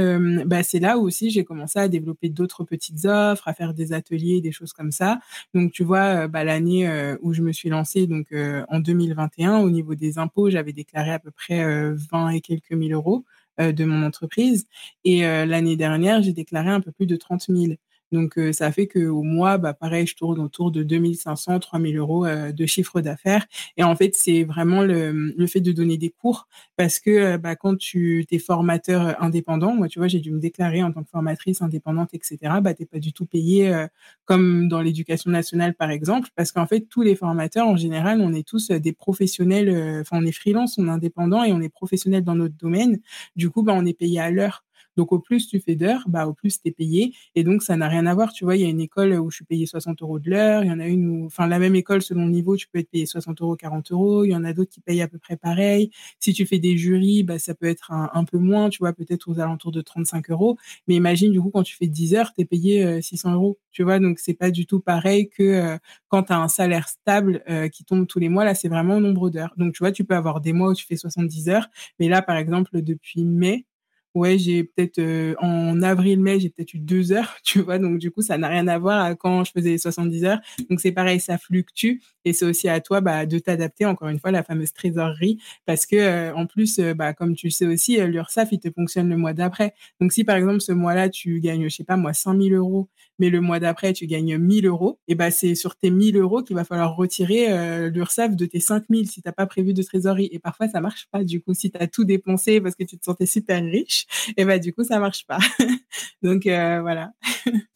c'est là où aussi j'ai commencé à développer d'autres petites offres, à faire des ateliers, des choses comme ça. Donc, tu vois, l'année où je me suis lancée, donc en 2021, au niveau des impôts, j'avais déclaré à peu près 20 et quelques mille euros de mon entreprise. Et l'année dernière, j'ai déclaré un peu plus de 30 000. Donc, ça fait qu'au mois, pareil, je tourne autour de 2500, 3000 euros de chiffre d'affaires. Et en fait, c'est vraiment le fait de donner des cours parce que quand tu es formateur indépendant, moi, tu vois, j'ai dû me déclarer en tant que formatrice indépendante, etc. Tu n'es pas du tout payé comme dans l'éducation nationale, par exemple, parce qu'en fait, tous les formateurs, en général, on est tous des professionnels, on est freelance, on est indépendant et on est professionnel dans notre domaine. Du coup, on est payé à l'heure. Donc, au plus tu fais d'heures, au plus tu es payé. Et donc, ça n'a rien à voir. Tu vois, il y a une école où je suis payée 60 euros de l'heure. Il y en a une où, la même école, selon le niveau, tu peux être payé 60 euros, 40 euros. Il y en a d'autres qui payent à peu près pareil. Si tu fais des jurys, ça peut être un peu moins, tu vois, peut-être aux alentours de 35 euros. Mais imagine, du coup, quand tu fais 10 heures, tu es payé 600 euros. Tu vois, donc, c'est pas du tout pareil que quand tu as un salaire stable qui tombe tous les mois. Là, c'est vraiment au nombre d'heures. Donc, tu vois, tu peux avoir des mois où tu fais 70 heures. Mais là, par exemple, depuis mai, ouais, j'ai peut-être en avril-mai, j'ai peut-être eu 2 heures, tu vois. Donc, du coup, ça n'a rien à voir à quand je faisais les 70 heures. Donc, c'est pareil, ça fluctue. Et c'est aussi à toi de t'adapter, encore une fois, la fameuse trésorerie. Parce que en plus, comme tu le sais aussi, l'URSSAF, il te fonctionne le mois d'après. Donc, si par exemple, ce mois-là, tu gagnes, je sais pas moi, 5000 euros, mais le mois d'après, tu gagnes 1000 euros, et c'est sur tes 1000 euros qu'il va falloir retirer l'URSSAF de tes 5000 si tu n'as pas prévu de trésorerie. Et parfois, ça marche pas. Du coup, si tu as tout dépensé parce que tu te sentais super riche, et du coup ça marche pas. Donc voilà.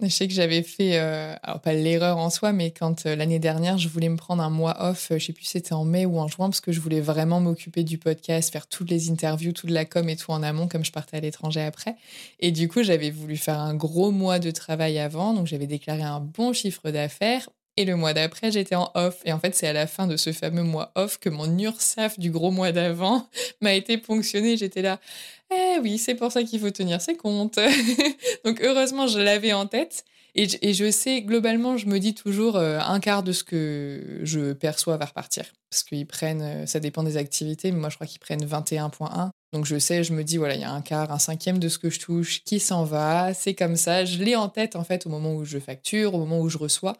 Je sais que j'avais fait alors pas l'erreur en soi, mais quand l'année dernière je voulais me prendre un mois off, je sais plus si c'était en mai ou en juin, parce que je voulais vraiment m'occuper du podcast, faire toutes les interviews, toute la com et tout en amont, comme je partais à l'étranger après. Et du coup j'avais voulu faire un gros mois de travail avant, donc j'avais déclaré un bon chiffre d'affaires. Et le mois d'après, j'étais en off. Et en fait, c'est à la fin de ce fameux mois off que mon URSSAF du gros mois d'avant m'a été ponctionné. J'étais là, eh oui, c'est pour ça qu'il faut tenir ses comptes. Donc heureusement, je l'avais en tête. Et je sais, globalement, je me dis toujours un quart de ce que je perçois va repartir. Parce qu'ils prennent, ça dépend des activités, mais moi, je crois qu'ils prennent 21,1. Donc je sais, je me dis, voilà, il y a un quart, un cinquième de ce que je touche qui s'en va. C'est comme ça, je l'ai en tête, en fait, au moment où je facture, au moment où je reçois.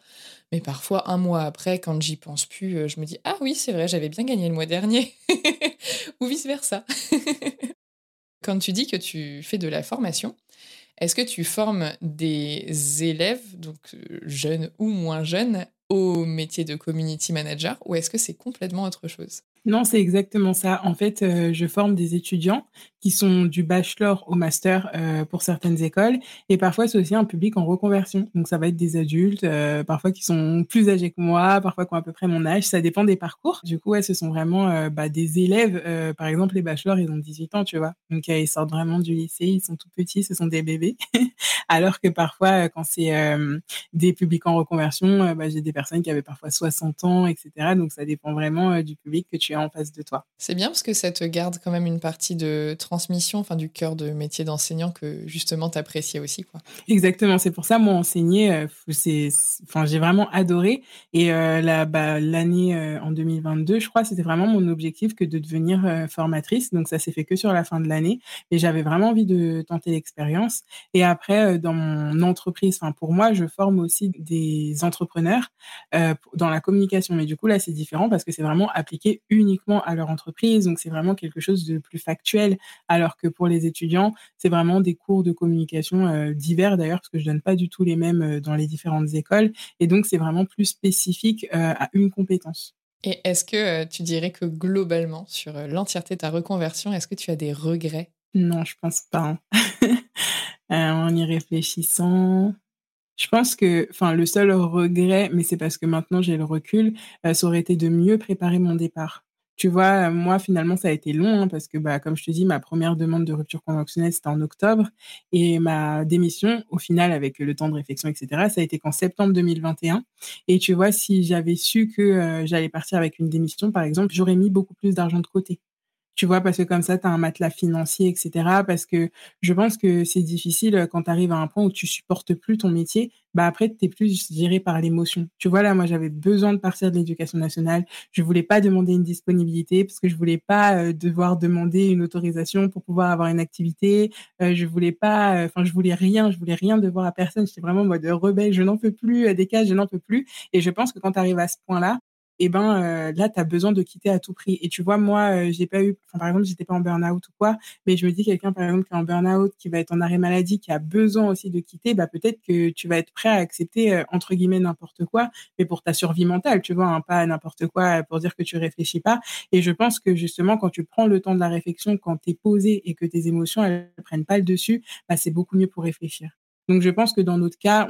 Mais parfois, un mois après, quand j'y pense plus, je me dis « Ah oui, c'est vrai, j'avais bien gagné le mois dernier !» Ou vice-versa. Quand tu dis que tu fais de la formation, est-ce que tu formes des élèves, donc jeunes ou moins jeunes, au métier de community manager, ou est-ce que c'est complètement autre chose ? Non, c'est exactement ça. En fait, je forme des étudiants qui sont du bachelor au master pour certaines écoles. Et parfois, c'est aussi un public en reconversion. Donc, ça va être des adultes, parfois qui sont plus âgés que moi, parfois qui ont à peu près mon âge. Ça dépend des parcours. Du coup, ouais, ce sont vraiment des élèves. Par exemple, les bachelors, ils ont 18 ans, tu vois. Donc, ils sortent vraiment du lycée, ils sont tout petits, ce sont des bébés. alors que parfois quand c'est des publics en reconversion, j'ai des personnes qui avaient parfois 60 ans, etc. Donc ça dépend vraiment du public que tu as en face de toi. C'est bien parce que ça te garde quand même une partie de transmission, enfin du cœur de métier d'enseignant que justement t'appréciais aussi, quoi. Exactement, c'est pour ça moi enseigner, j'ai vraiment adoré et l'année en 2022, je crois, c'était vraiment mon objectif que de devenir formatrice. Donc ça s'est fait que sur la fin de l'année, mais j'avais vraiment envie de tenter l'expérience. Et après, dans mon entreprise, pour moi, je forme aussi des entrepreneurs dans la communication. Mais du coup, là, c'est différent parce que c'est vraiment appliqué uniquement à leur entreprise. Donc, c'est vraiment quelque chose de plus factuel. Alors que pour les étudiants, c'est vraiment des cours de communication divers, d'ailleurs, parce que je donne pas du tout les mêmes dans les différentes écoles. Et donc, c'est vraiment plus spécifique à une compétence. Et est-ce que tu dirais que globalement, sur l'entièreté de ta reconversion, est-ce que tu as des regrets ? Non, je pense pas. En y réfléchissant, je pense que le seul regret, mais c'est parce que maintenant j'ai le recul, ça aurait été de mieux préparer mon départ. Tu vois, moi, finalement, ça a été long parce que, comme je te dis, ma première demande de rupture conventionnelle, c'était en octobre. Et ma démission, au final, avec le temps de réflexion, etc., ça a été qu'en septembre 2021. Et tu vois, si j'avais su que j'allais partir avec une démission, par exemple, j'aurais mis beaucoup plus d'argent de côté. Tu vois, parce que comme ça, tu as un matelas financier, etc. Parce que je pense que c'est difficile quand tu arrives à un point où tu supportes plus ton métier. Après, tu es plus géré par l'émotion. Tu vois, là, moi, j'avais besoin de partir de l'Éducation nationale. Je voulais pas demander une disponibilité parce que je voulais pas devoir demander une autorisation pour pouvoir avoir une activité. Je voulais rien devoir à personne. J'étais vraiment en mode rebelle. Je n'en peux plus, des cases, je n'en peux plus. Et je pense que quand tu arrives à ce point-là, là, tu as besoin de quitter à tout prix. Et tu vois, moi, j'ai pas eu... Par exemple, j'étais pas en burn-out ou quoi, mais je me dis, quelqu'un, par exemple, qui est en burn-out, qui va être en arrêt maladie, qui a besoin aussi de quitter, peut-être que tu vas être prêt à accepter, entre guillemets, n'importe quoi, mais pour ta survie mentale, tu vois, pas n'importe quoi pour dire que tu réfléchis pas. Et je pense que, justement, quand tu prends le temps de la réflexion, quand tu es posé et que tes émotions, elles prennent pas le dessus, c'est beaucoup mieux pour réfléchir. Donc, je pense que dans notre cas,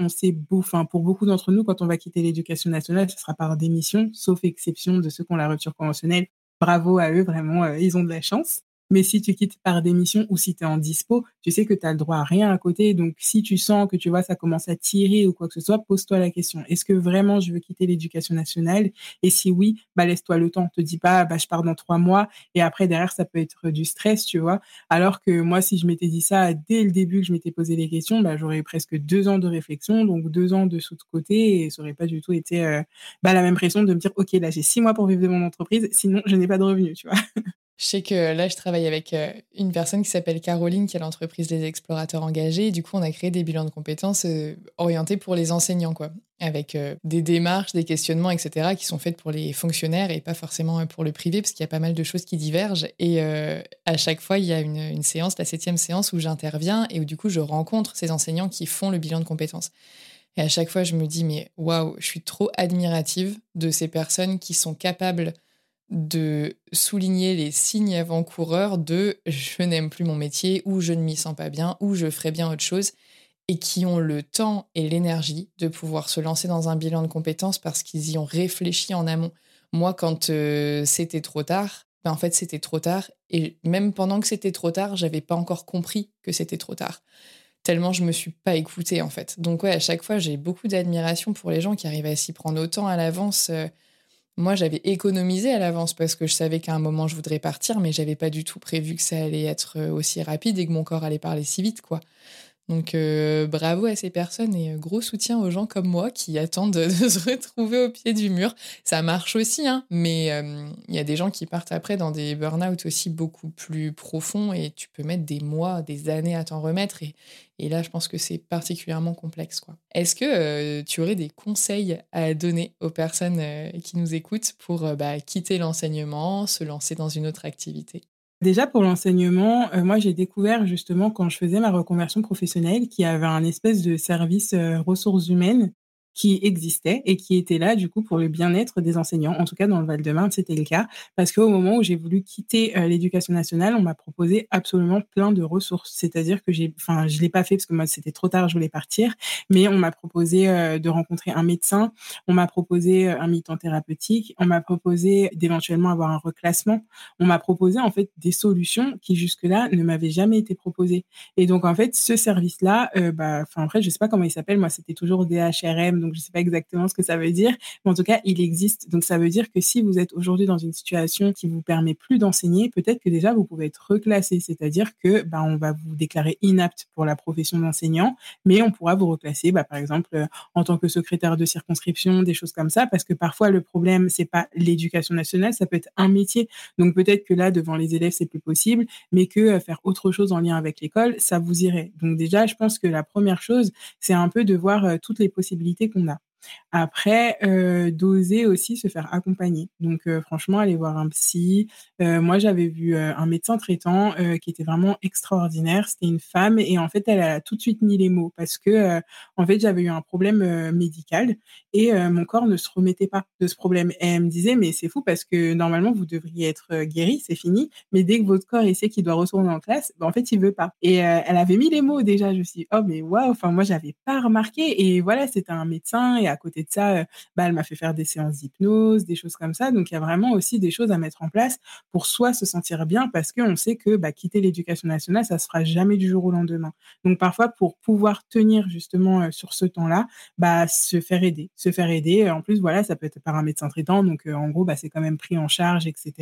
pour beaucoup d'entre nous, quand on va quitter l'Éducation nationale, ce sera par démission, sauf exception de ceux qui ont la rupture conventionnelle. Bravo à eux, vraiment, ils ont de la chance. Mais si tu quittes par démission ou si tu es en dispo, tu sais que tu as le droit à rien à côté. Donc, si tu sens que, tu vois, ça commence à tirer ou quoi que ce soit, pose-toi la question. Est-ce que vraiment je veux quitter l'Éducation nationale ? Et si oui, laisse-toi le temps. Te dis pas, je pars dans 3 mois. Et après, derrière, ça peut être du stress, tu vois. Alors que moi, si je m'étais dit ça dès le début, que je m'étais posé les questions, j'aurais presque 2 ans de réflexion, donc 2 ans de sous-côté. Et ça aurait pas du tout été la même pression de me dire, OK, là, j'ai 6 mois pour vivre de mon entreprise. Sinon, je n'ai pas de revenus, tu vois. Je sais que là, je travaille avec une personne qui s'appelle Caroline, qui a l'entreprise Les Explorateurs Engagés. Et du coup, on a créé des bilans de compétences orientés pour les enseignants, quoi, avec des démarches, des questionnements, etc., qui sont faites pour les fonctionnaires et pas forcément pour le privé, parce qu'il y a pas mal de choses qui divergent. Et à chaque fois, il y a une séance, la 7e séance, où j'interviens et où du coup, je rencontre ces enseignants qui font le bilan de compétences. Et à chaque fois, je me dis, mais waouh, je suis trop admirative de ces personnes qui sont capables de souligner les signes avant-coureurs de « je n'aime plus mon métier » ou « je ne m'y sens pas bien » ou « je ferais bien autre chose » et qui ont le temps et l'énergie de pouvoir se lancer dans un bilan de compétences parce qu'ils y ont réfléchi en amont. Moi, quand c'était trop tard, en fait, c'était trop tard. Et même pendant que c'était trop tard, j'avais pas encore compris que c'était trop tard. Tellement je me suis pas écoutée, en fait. Donc ouais, à chaque fois, j'ai beaucoup d'admiration pour les gens qui arrivent à s'y prendre autant à l'avance. Moi, j'avais économisé à l'avance parce que je savais qu'à un moment, je voudrais partir, mais je n'avais pas du tout prévu que ça allait être aussi rapide et que mon corps allait parler si vite, quoi. Donc, bravo à ces personnes et gros soutien aux gens comme moi qui attendent de se retrouver au pied du mur. Ça marche aussi, mais y a des gens qui partent après dans des burn-out aussi beaucoup plus profonds et tu peux mettre des mois, des années à t'en remettre. Et là, je pense que c'est particulièrement complexe, quoi. Est-ce que tu aurais des conseils à donner aux personnes qui nous écoutent pour quitter l'enseignement, se lancer dans une autre activité ? Déjà, pour l'enseignement, moi, j'ai découvert justement quand je faisais ma reconversion professionnelle qu'il y avait un espèce de service ressources humaines qui existait et qui était là, du coup, pour le bien-être des enseignants. En tout cas, dans le Val-de-Marne, c'était le cas, parce qu'au moment où j'ai voulu quitter l'éducation nationale, on m'a proposé absolument plein de ressources. C'est-à-dire que je ne l'ai pas fait parce que moi, c'était trop tard, je voulais partir, mais on m'a proposé de rencontrer un médecin, on m'a proposé un mi-temps thérapeutique, on m'a proposé d'éventuellement avoir un reclassement, on m'a proposé, en fait, des solutions qui, jusque-là, ne m'avaient jamais été proposées. Et donc, en fait, ce service-là, après, je ne sais pas comment il s'appelle, moi, c'était toujours DHRM, donc je ne sais pas exactement ce que ça veut dire, mais en tout cas, il existe. Donc, ça veut dire que si vous êtes aujourd'hui dans une situation qui ne vous permet plus d'enseigner, peut-être que déjà, vous pouvez être reclassé, c'est-à-dire que on va vous déclarer inapte pour la profession d'enseignant, mais on pourra vous reclasser, par exemple, en tant que secrétaire de circonscription, des choses comme ça, parce que parfois, le problème, ce n'est pas l'éducation nationale, ça peut être un métier. Donc, peut-être que là, devant les élèves, c'est plus possible, mais que faire autre chose en lien avec l'école, ça vous irait. Donc, déjà, je pense que la première chose, c'est un peu de voir toutes les possibilités qu'on a. Après, d'oser aussi se faire accompagner. Donc, franchement, aller voir un psy. Moi, j'avais vu un médecin traitant qui était vraiment extraordinaire. C'était une femme et en fait, elle a tout de suite mis les mots parce que, en fait, j'avais eu un problème médical et mon corps ne se remettait pas de ce problème. Et elle me disait, mais c'est fou parce que normalement, vous devriez être guéri, c'est fini. Mais dès que votre corps essaie qu'il doit retourner en classe, en fait, il veut pas. Et elle avait mis les mots déjà. Je me suis dit, oh, mais waouh, moi, j'avais pas remarqué. Et voilà, c'était un médecin et à côté de ça, elle m'a fait faire des séances d'hypnose, des choses comme ça. Donc, il y a vraiment aussi des choses à mettre en place pour soi se sentir bien parce qu'on sait que quitter l'éducation nationale, ça ne se fera jamais du jour au lendemain. Donc, parfois, pour pouvoir tenir justement sur ce temps-là, se faire aider. En plus, voilà, ça peut être par un médecin traitant. Donc, en gros, c'est quand même pris en charge, etc.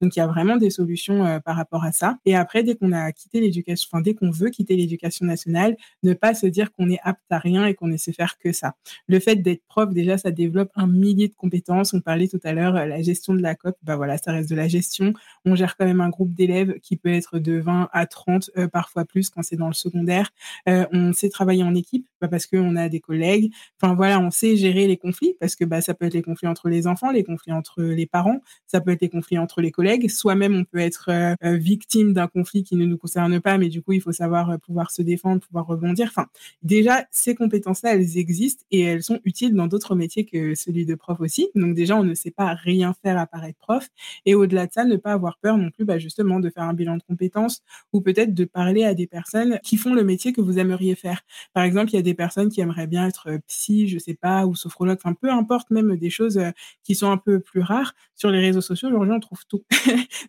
Donc, il y a vraiment des solutions par rapport à ça. Et après, dès qu'on veut quitter l'éducation nationale, ne pas se dire qu'on est apte à rien et qu'on ne sait faire que ça. Le fait d'être prof, déjà, ça développe un millier de compétences. On parlait tout à l'heure, la gestion de la COP, ça reste de la gestion. On gère quand même un groupe d'élèves qui peut être de 20 à 30, parfois plus quand c'est dans le secondaire. On sait travailler en équipe parce qu'on a des collègues. Enfin, voilà, on sait gérer les conflits parce que ça peut être les conflits entre les enfants, les conflits entre les parents, ça peut être les conflits entre les collègues. Soi-même, on peut être victime d'un conflit qui ne nous concerne pas, mais du coup, il faut savoir pouvoir se défendre, pouvoir rebondir. Enfin, déjà, ces compétences-là, elles existent et elles sont utiles dans d'autres métiers que celui de prof aussi. Donc déjà, on ne sait pas rien faire à part être prof. Et au-delà de ça, ne pas avoir peur non plus justement de faire un bilan de compétences ou peut-être de parler à des personnes qui font le métier que vous aimeriez faire. Par exemple, il y a des personnes qui aimeraient bien être psy, je ne sais pas, ou sophrologue, enfin peu importe, même des choses qui sont un peu plus rares. Sur les réseaux sociaux, aujourd'hui, on trouve tout.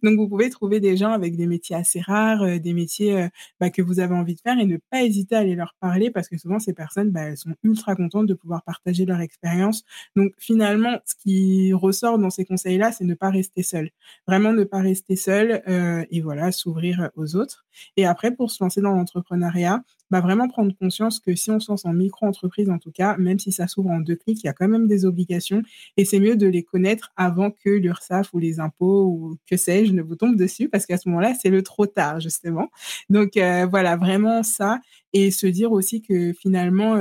Donc vous pouvez trouver des gens avec des métiers assez rares, des métiers que vous avez envie de faire et ne pas hésiter à aller leur parler parce que souvent, ces personnes, elles sont ultra contentes de pouvoir partager leur expérience. Donc, finalement, ce qui ressort dans ces conseils-là, c'est ne pas rester seul. Vraiment ne pas rester seul et voilà, s'ouvrir aux autres. Et après, pour se lancer dans l'entrepreneuriat, vraiment prendre conscience que si on se lance en micro-entreprise, en tout cas, même si ça s'ouvre en 2 clics, il y a quand même des obligations et c'est mieux de les connaître avant que l'URSSAF ou les impôts ou que sais-je ne vous tombe dessus parce qu'à ce moment-là, c'est le trop tard, justement. Donc, voilà, vraiment ça. Et se dire aussi que finalement...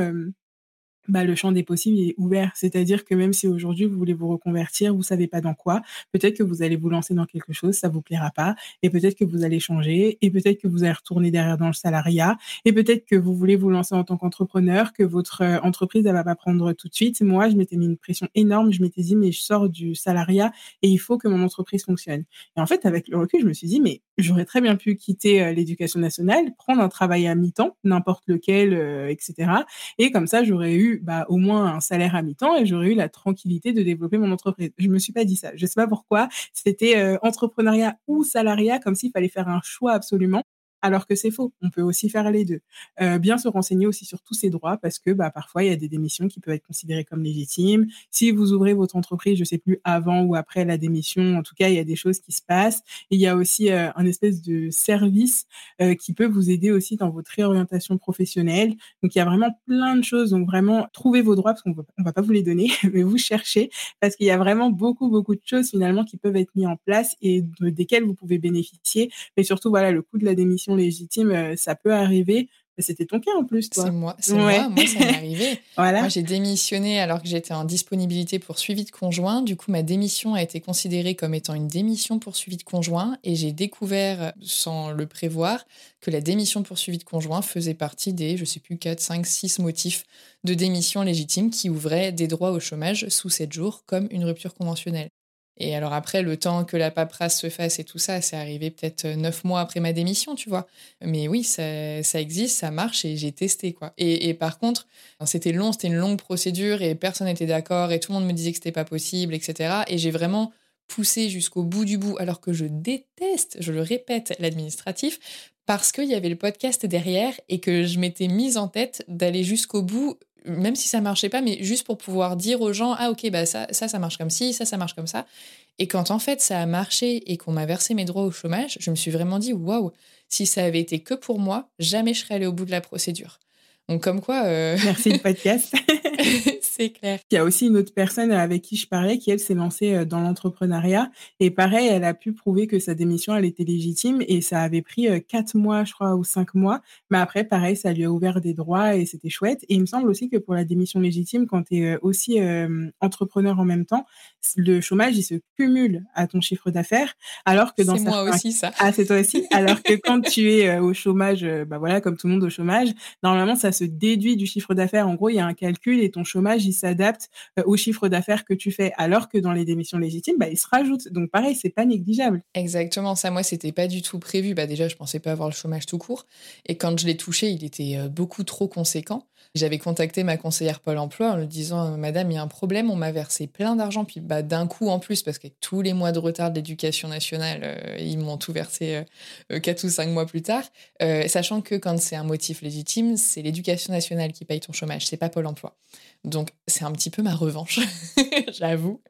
le champ des possibles est ouvert, c'est-à-dire que même si aujourd'hui vous voulez vous reconvertir, vous savez pas dans quoi, peut-être que vous allez vous lancer dans quelque chose, ça vous plaira pas, et peut-être que vous allez changer, et peut-être que vous allez retourner derrière dans le salariat, et peut-être que vous voulez vous lancer en tant qu'entrepreneur, que votre entreprise elle va pas prendre tout de suite. Moi, je m'étais mis une pression énorme, je m'étais dit mais je sors du salariat et il faut que mon entreprise fonctionne. Et en fait, avec le recul, je me suis dit mais j'aurais très bien pu quitter l'éducation nationale, prendre un travail à mi-temps, n'importe lequel, etc. Et comme ça, j'aurais eu au moins un salaire à mi-temps et j'aurais eu la tranquillité de développer mon entreprise. Je me suis pas dit ça. Je sais pas pourquoi. C'était entrepreneuriat ou salariat, comme s'il fallait faire un choix absolument. Alors que c'est faux, on peut aussi faire les deux. Bien se renseigner aussi sur tous ses droits parce que parfois, il y a des démissions qui peuvent être considérées comme légitimes. Si vous ouvrez votre entreprise, je ne sais plus, avant ou après la démission, en tout cas, il y a des choses qui se passent. Et il y a aussi un espèce de service qui peut vous aider aussi dans votre réorientation professionnelle. Donc, il y a vraiment plein de choses. Donc, vraiment, trouvez vos droits parce qu'on ne va pas vous les donner, mais vous cherchez parce qu'il y a vraiment beaucoup, beaucoup de choses finalement qui peuvent être mises en place et desquelles vous pouvez bénéficier. Mais surtout, voilà, le coût de la démission légitime, ça peut arriver, C'était ton cas en plus, toi. C'est moi, ça m'est arrivé. Voilà. Moi, j'ai démissionné alors que j'étais en disponibilité pour suivi de conjoint. Du coup, ma démission a été considérée comme étant une démission pour suivi de conjoint et j'ai découvert, sans le prévoir, que la démission pour suivi de conjoint faisait partie des, je sais plus, 4, 5, 6 motifs de démission légitime qui ouvraient des droits au chômage sous 7 jours comme une rupture conventionnelle. Et alors après, le temps que la paperasse se fasse et tout ça, c'est arrivé peut-être 9 mois après ma démission, tu vois. Mais oui, ça existe, ça marche et j'ai testé, quoi. Et par contre, c'était long, c'était une longue procédure et personne n'était d'accord et tout le monde me disait que c'était pas possible, etc. Et j'ai vraiment poussé jusqu'au bout du bout, alors que je déteste, je le répète, l'administratif, parce qu'il y avait le podcast derrière et que je m'étais mise en tête d'aller jusqu'au bout, même si ça marchait pas, mais juste pour pouvoir dire aux gens « Ah ok, bah ça marche comme ci, ça marche comme ça ». Et quand en fait ça a marché et qu'on m'a versé mes droits au chômage, je me suis vraiment dit « Waouh, si ça avait été que pour moi, jamais je serais allée au bout de la procédure ». Donc comme quoi... Merci le podcast. C'est clair. Il y a aussi une autre personne avec qui je parlais qui, elle, s'est lancée dans l'entrepreneuriat. Et pareil, elle a pu prouver que sa démission, elle était légitime. Et ça avait pris 4 mois, je crois, ou 5 mois. Mais après, pareil, ça lui a ouvert des droits et c'était chouette. Et il me semble aussi que pour la démission légitime, quand tu es aussi entrepreneur en même temps, le chômage, il se cumule à ton chiffre d'affaires. Alors que dans c'est certains... moi aussi, ça. Ah, c'est toi aussi. Alors que quand tu es au chômage, bah voilà, comme tout le monde au chômage, normalement, ça se déduit du chiffre d'affaires. En gros, il y a un calcul et ton chômage, il s'adapte au chiffre d'affaires que tu fais. Alors que dans les démissions légitimes, bah, il se rajoute. Donc pareil, c'est pas négligeable. Exactement. Ça, moi, c'était pas du tout prévu. Bah, déjà, je pensais pas avoir le chômage tout court. Et quand je l'ai touché, il était beaucoup trop conséquent. J'avais contacté ma conseillère Pôle emploi en lui disant « Madame, il y a un problème, on m'a versé plein d'argent. » Puis bah, d'un coup en plus, parce qu'avec tous les mois de retard de l'éducation nationale, ils m'ont tout versé 4 ou 5 mois plus tard. Sachant que quand c'est un motif légitime, c'est l'éducation nationale qui paye ton chômage, c'est pas Pôle emploi. Donc c'est un petit peu ma revanche, j'avoue.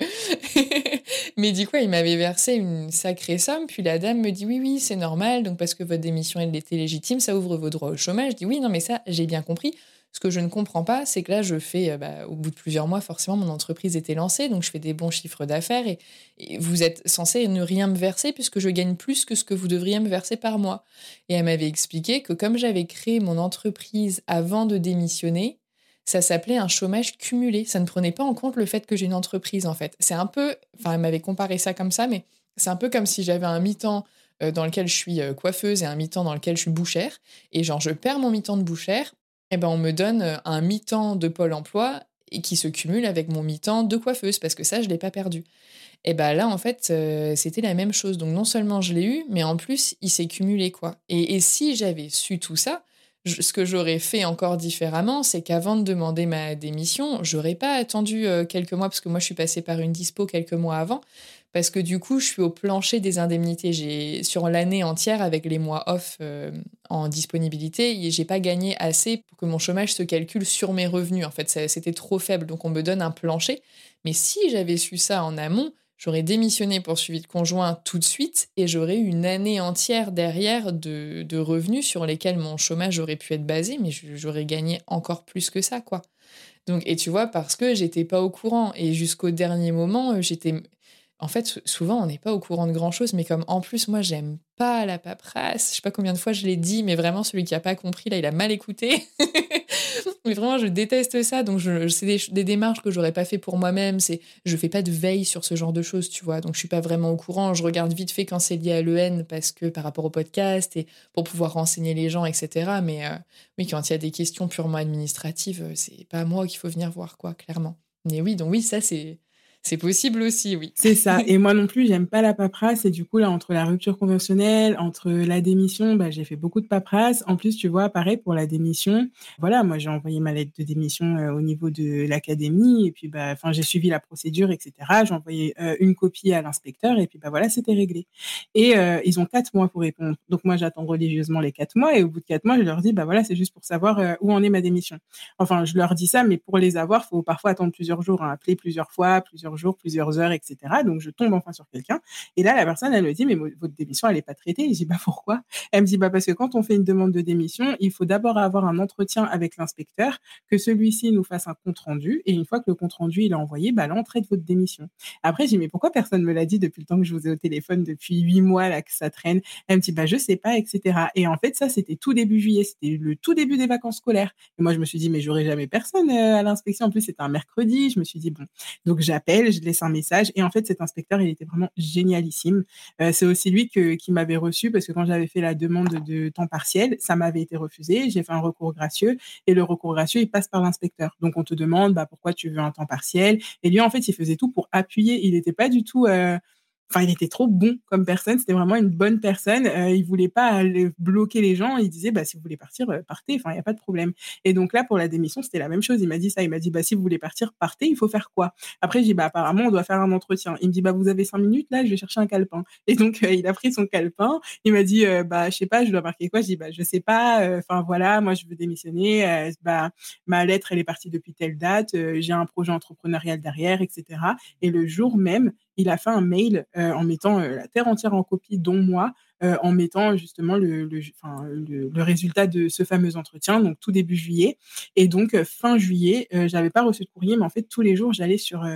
Mais du coup, il m'avait versé une sacrée somme. Puis la dame me dit « Oui, c'est normal. Donc parce que votre démission, elle était légitime, ça ouvre vos droits au chômage. » Je dis « Oui, non mais ça, j'ai bien compris. » Ce que je ne comprends pas, c'est que là, je fais, bah, au bout de plusieurs mois, forcément, mon entreprise était lancée, donc je fais des bons chiffres d'affaires et vous êtes censé ne rien me verser puisque je gagne plus que ce que vous devriez me verser par mois. Et elle m'avait expliqué que comme j'avais créé mon entreprise avant de démissionner, ça s'appelait un chômage cumulé. Ça ne prenait pas en compte le fait que j'ai une entreprise, en fait. C'est un peu, enfin, elle m'avait comparé ça comme ça, mais c'est un peu comme si j'avais un mi-temps dans lequel je suis coiffeuse et un mi-temps dans lequel je suis bouchère. Et genre, je perds mon mi-temps de bouchère. Eh ben, on me donne un mi-temps de Pôle emploi et qui se cumule avec mon mi-temps de coiffeuse, parce que ça, je ne l'ai pas perdu. Et bien là, en fait, c'était la même chose. Donc non seulement je l'ai eu, mais en plus, il s'est cumulé, quoi. Et si j'avais su tout ça, ce que j'aurais fait encore différemment, c'est qu'avant de demander ma démission, je n'aurais pas attendu quelques mois, parce que moi, je suis passée par une dispo quelques mois avant, parce que du coup, je suis au plancher des indemnités. J'ai, sur l'année entière, avec les mois off en disponibilité, j'ai pas gagné assez pour que mon chômage se calcule sur mes revenus. En fait, c'était trop faible, donc on me donne un plancher. Mais si j'avais su ça en amont, j'aurais démissionné pour suivi de conjoint tout de suite et j'aurais eu une année entière derrière de revenus sur lesquels mon chômage aurait pu être basé, mais j'aurais gagné encore plus que ça, quoi. Donc, et tu vois, parce que j'étais pas au courant. Et jusqu'au dernier moment, j'étais... En fait, souvent, on n'est pas au courant de grand-chose, mais comme en plus, moi, j'aime pas la paperasse. Je sais pas combien de fois je l'ai dit, mais vraiment, celui qui a pas compris, là, il a mal écouté. Mais vraiment, je déteste ça. Donc, c'est des démarches que j'aurais pas fait pour moi-même. Je fais pas de veille sur ce genre de choses, tu vois. Donc, je suis pas vraiment au courant. Je regarde vite fait quand c'est lié à l'EN, parce que par rapport au podcast et pour pouvoir renseigner les gens, etc. Mais oui, quand il y a des questions purement administratives, c'est pas moi qu'il faut venir voir, quoi, clairement. Mais oui, donc oui, ça, c'est possible aussi, oui. C'est ça. Et moi non plus, j'aime pas la paperasse. Et du coup, là, entre la rupture conventionnelle, entre la démission, bah, j'ai fait beaucoup de paperasse. En plus, tu vois, pareil pour la démission. Voilà, moi, j'ai envoyé ma lettre de démission au niveau de l'académie. Et puis, bah, j'ai suivi la procédure, etc. J'ai envoyé une copie à l'inspecteur. Et puis, bah, voilà, c'était réglé. Et ils ont 4 mois pour répondre. Donc, moi, j'attends religieusement les 4 mois. Et au bout de 4 mois, je leur dis, bah, voilà, c'est juste pour savoir où en est ma démission. Enfin, je leur dis ça, mais pour les avoir, il faut parfois attendre plusieurs jours, hein, appeler plusieurs fois, plusieurs plusieurs jours, plusieurs heures, etc. Donc, je tombe enfin sur quelqu'un. Et là, la personne, elle me dit, mais votre démission, elle n'est pas traitée. Et je dis, bah, pourquoi? Elle me dit, bah, parce que quand on fait une demande de démission, il faut d'abord avoir un entretien avec l'inspecteur, que celui-ci nous fasse un compte-rendu. Et une fois que le compte-rendu, il est envoyé, bah, là, on traite votre démission. Après, je dis, mais pourquoi personne ne me l'a dit depuis le temps que je vous ai au téléphone, depuis 8 mois, là, que ça traîne? Elle me dit, bah, je sais pas, etc. Et en fait, ça, c'était tout début juillet. C'était le tout début des vacances scolaires. Et moi, je me suis dit, mais j'aurai jamais personne à l'inspection. En plus, c'était un mercredi. Je me suis dit, bon, donc j'appelle, je laisse un message. Et en fait, cet inspecteur, il était vraiment génialissime. C'est aussi lui qui m'avait reçu, parce que quand j'avais fait la demande de temps partiel, ça m'avait été refusé. J'ai fait un recours gracieux et le recours gracieux, il passe par l'inspecteur. Donc, on te demande, bah, pourquoi tu veux un temps partiel? Et lui, en fait, il faisait tout pour appuyer. Il n'était pas du tout... Enfin, il était trop bon comme personne. C'était vraiment une bonne personne. Il voulait pas bloquer les gens. Il disait, bah, si vous voulez partir, partez. Enfin, il n'y a pas de problème. Et donc là, pour la démission, c'était la même chose. Il m'a dit ça. Il m'a dit, bah, si vous voulez partir, partez. Il faut faire quoi? Après, j'ai dit, bah, apparemment, on doit faire un entretien. Il me dit, bah, vous avez 5 minutes, là, je vais chercher un calepin. Et donc, il a pris son calepin. Il m'a dit, bah, je sais pas, je dois marquer quoi? Je dis, bah, je sais pas. Enfin, voilà, moi, je veux démissionner. Bah, ma lettre, elle est partie depuis telle date. J'ai un projet entrepreneurial derrière, etc. Et le jour même, il a fait un mail en mettant la terre entière en copie, dont moi, en mettant justement le résultat de ce fameux entretien, donc tout début juillet. Et donc, fin juillet, je n'avais pas reçu de courrier, mais en fait, tous les jours, j'allais sur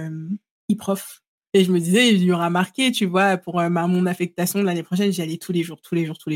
iProf. Et je me disais, il y aura marqué, tu vois, pour mon affectation de l'année prochaine, j'y allais tous les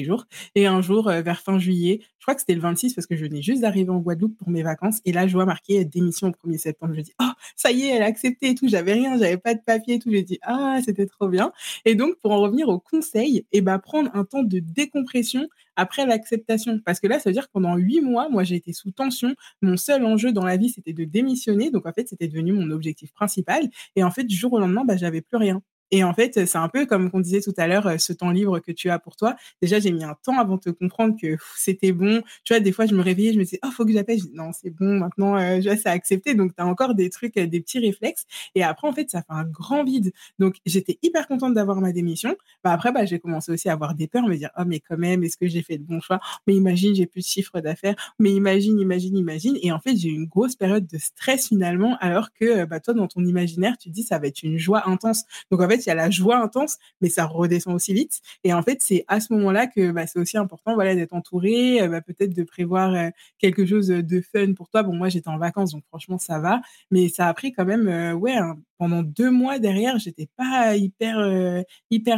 jours. Et un jour, vers fin juillet, je crois que c'était le 26, parce que je venais juste d'arriver en Guadeloupe pour mes vacances. Et là, je vois marqué démission au 1er septembre. Je dis, oh, ça y est, elle a accepté et tout. J'avais rien, j'avais pas de papier et tout. J'ai dit, ah, c'était trop bien. Et donc, pour en revenir au conseil, eh ben, prendre un temps de décompression après l'acceptation. Parce que là, ça veut dire que pendant 8 mois, moi, j'ai été sous tension. Mon seul enjeu dans la vie, c'était de démissionner. Donc, en fait, c'était devenu mon objectif principal. Et en fait, du jour au lendemain, bah, j'avais plus rien. Et en fait, c'est un peu comme qu'on disait tout à l'heure, ce temps libre que tu as pour toi. Déjà, j'ai mis un temps avant de comprendre que c'était bon. Tu vois, des fois, je me réveillais, je me disais, oh, faut que j'appelle. Je dis, non, c'est bon, maintenant, c'est accepté. Donc, tu as encore des trucs, des petits réflexes. Et après, en fait, ça fait un grand vide. Donc, j'étais hyper contente d'avoir ma démission. Bah, après, bah, j'ai commencé aussi à avoir des peurs, me dire, oh, mais quand même, est-ce que j'ai fait le bon choix? Mais imagine, j'ai plus de chiffre d'affaires. Mais imagine. Et en fait, j'ai eu une grosse période de stress finalement, alors que bah, toi, dans ton imaginaire, tu te dis, ça va être une joie intense. Donc, en fait, il y a la joie intense, mais ça redescend aussi vite. Et en fait, c'est à ce moment-là que bah, c'est aussi important, voilà, d'être entouré, bah, peut-être de prévoir quelque chose de fun pour toi. Bon, moi, j'étais en vacances, donc franchement, ça va. Mais ça a pris quand même, pendant 2 mois derrière, j'étais pas hyper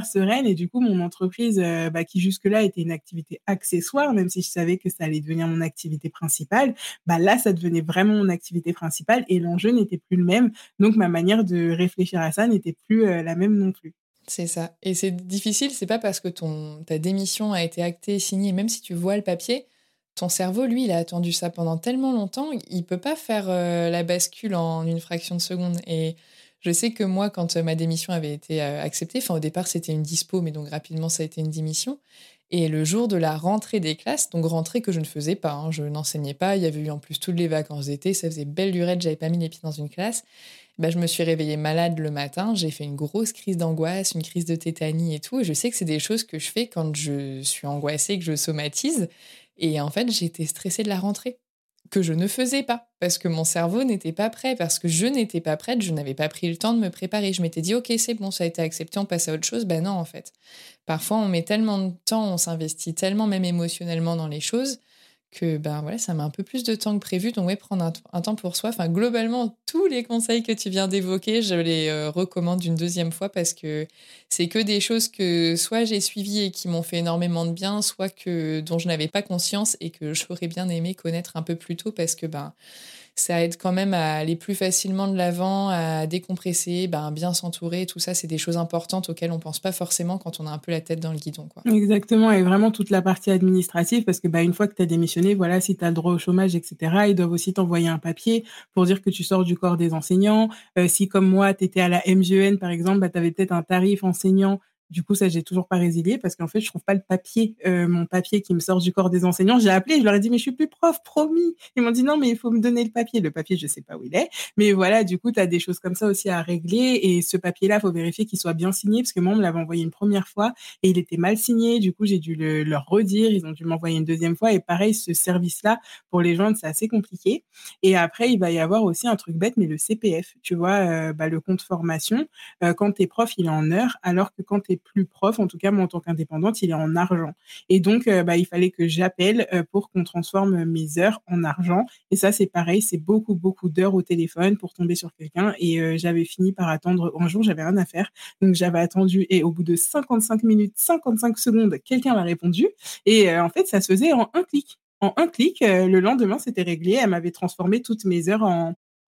sereine. Et du coup, mon entreprise, qui jusque-là était une activité accessoire, même si je savais que ça allait devenir mon activité principale, bah, là, ça devenait vraiment mon activité principale et l'enjeu n'était plus le même. Donc, ma manière de réfléchir à ça n'était plus la même non plus. C'est ça. Et c'est difficile, c'est pas parce que ta démission a été actée et signée, même si tu vois le papier, ton cerveau, lui, il a attendu ça pendant tellement longtemps, il peut pas faire la bascule en une fraction de seconde. Et je sais que moi, quand ma démission avait été acceptée, au départ, c'était une dispo, mais donc rapidement, ça a été une démission. Et le jour de la rentrée des classes, donc rentrée que je ne faisais pas, hein, je n'enseignais pas, il y avait eu en plus toutes les vacances d'été, ça faisait belle lurette, j'avais pas mis les pieds dans une classe. Bah, je me suis réveillée malade le matin, j'ai fait une grosse crise d'angoisse, une crise de tétanie et tout. Et je sais que c'est des choses que je fais quand je suis angoissée, que je somatise. Et en fait, j'étais stressée de la rentrée, que je ne faisais pas, parce que mon cerveau n'était pas prêt, parce que je n'étais pas prête, je n'avais pas pris le temps de me préparer. Je m'étais dit, ok, c'est bon, ça a été accepté, on passe à autre chose. Ben non, en fait. Parfois, on met tellement de temps, on s'investit tellement, même émotionnellement, dans les choses, que ben voilà, ça met un peu plus de temps que prévu. Donc ouais, prendre un temps pour soi. Enfin, globalement, tous les conseils que tu viens d'évoquer, je les recommande une deuxième fois parce que c'est que des choses que soit j'ai suivies et qui m'ont fait énormément de bien, soit que dont je n'avais pas conscience et que j'aurais bien aimé connaître un peu plus tôt parce que ben ça aide quand même à aller plus facilement de l'avant, à décompresser, bien s'entourer, tout ça, c'est des choses importantes auxquelles on ne pense pas forcément quand on a un peu la tête dans le guidon, quoi. Exactement, et vraiment toute la partie administrative, parce que une fois que tu as démissionné, voilà, si tu as le droit au chômage, etc., ils doivent aussi t'envoyer un papier pour dire que tu sors du corps des enseignants. Si, comme moi, tu étais à la MGEN, par exemple, tu avais peut-être un tarif enseignant Du coup, ça, j'ai toujours pas résilié parce qu'en fait, je trouve pas le papier, mon papier qui me sort du corps des enseignants. J'ai appelé, je leur ai dit, mais je suis plus prof, promis. Ils m'ont dit, non, mais il faut me donner le papier. Le papier, je sais pas où il est. Mais voilà, du coup, tu as des choses comme ça aussi à régler. Et ce papier-là, faut vérifier qu'il soit bien signé parce que moi, on me l'avait envoyé une première fois et il était mal signé. Du coup, j'ai dû leur redire. Ils ont dû m'envoyer une deuxième fois. Et pareil, ce service-là, pour les gens, c'est assez compliqué. Et après, il va y avoir aussi un truc bête, mais le CPF, tu vois, le compte formation. Quand t'es prof, il est en heure, alors que quand t'es plus prof, en tout cas moi en tant qu'indépendante, il est en argent. Et donc, il fallait que j'appelle pour qu'on transforme mes heures en argent. Et ça, c'est pareil, c'est beaucoup, beaucoup d'heures au téléphone pour tomber sur quelqu'un. Et j'avais fini par attendre. Un jour, j'avais rien à faire. Donc, j'avais attendu et au bout de 55 minutes, 55 secondes, quelqu'un m'a répondu. Et en fait, ça se faisait en un clic. En un clic, le lendemain, c'était réglé. Elle m'avait transformé toutes mes heures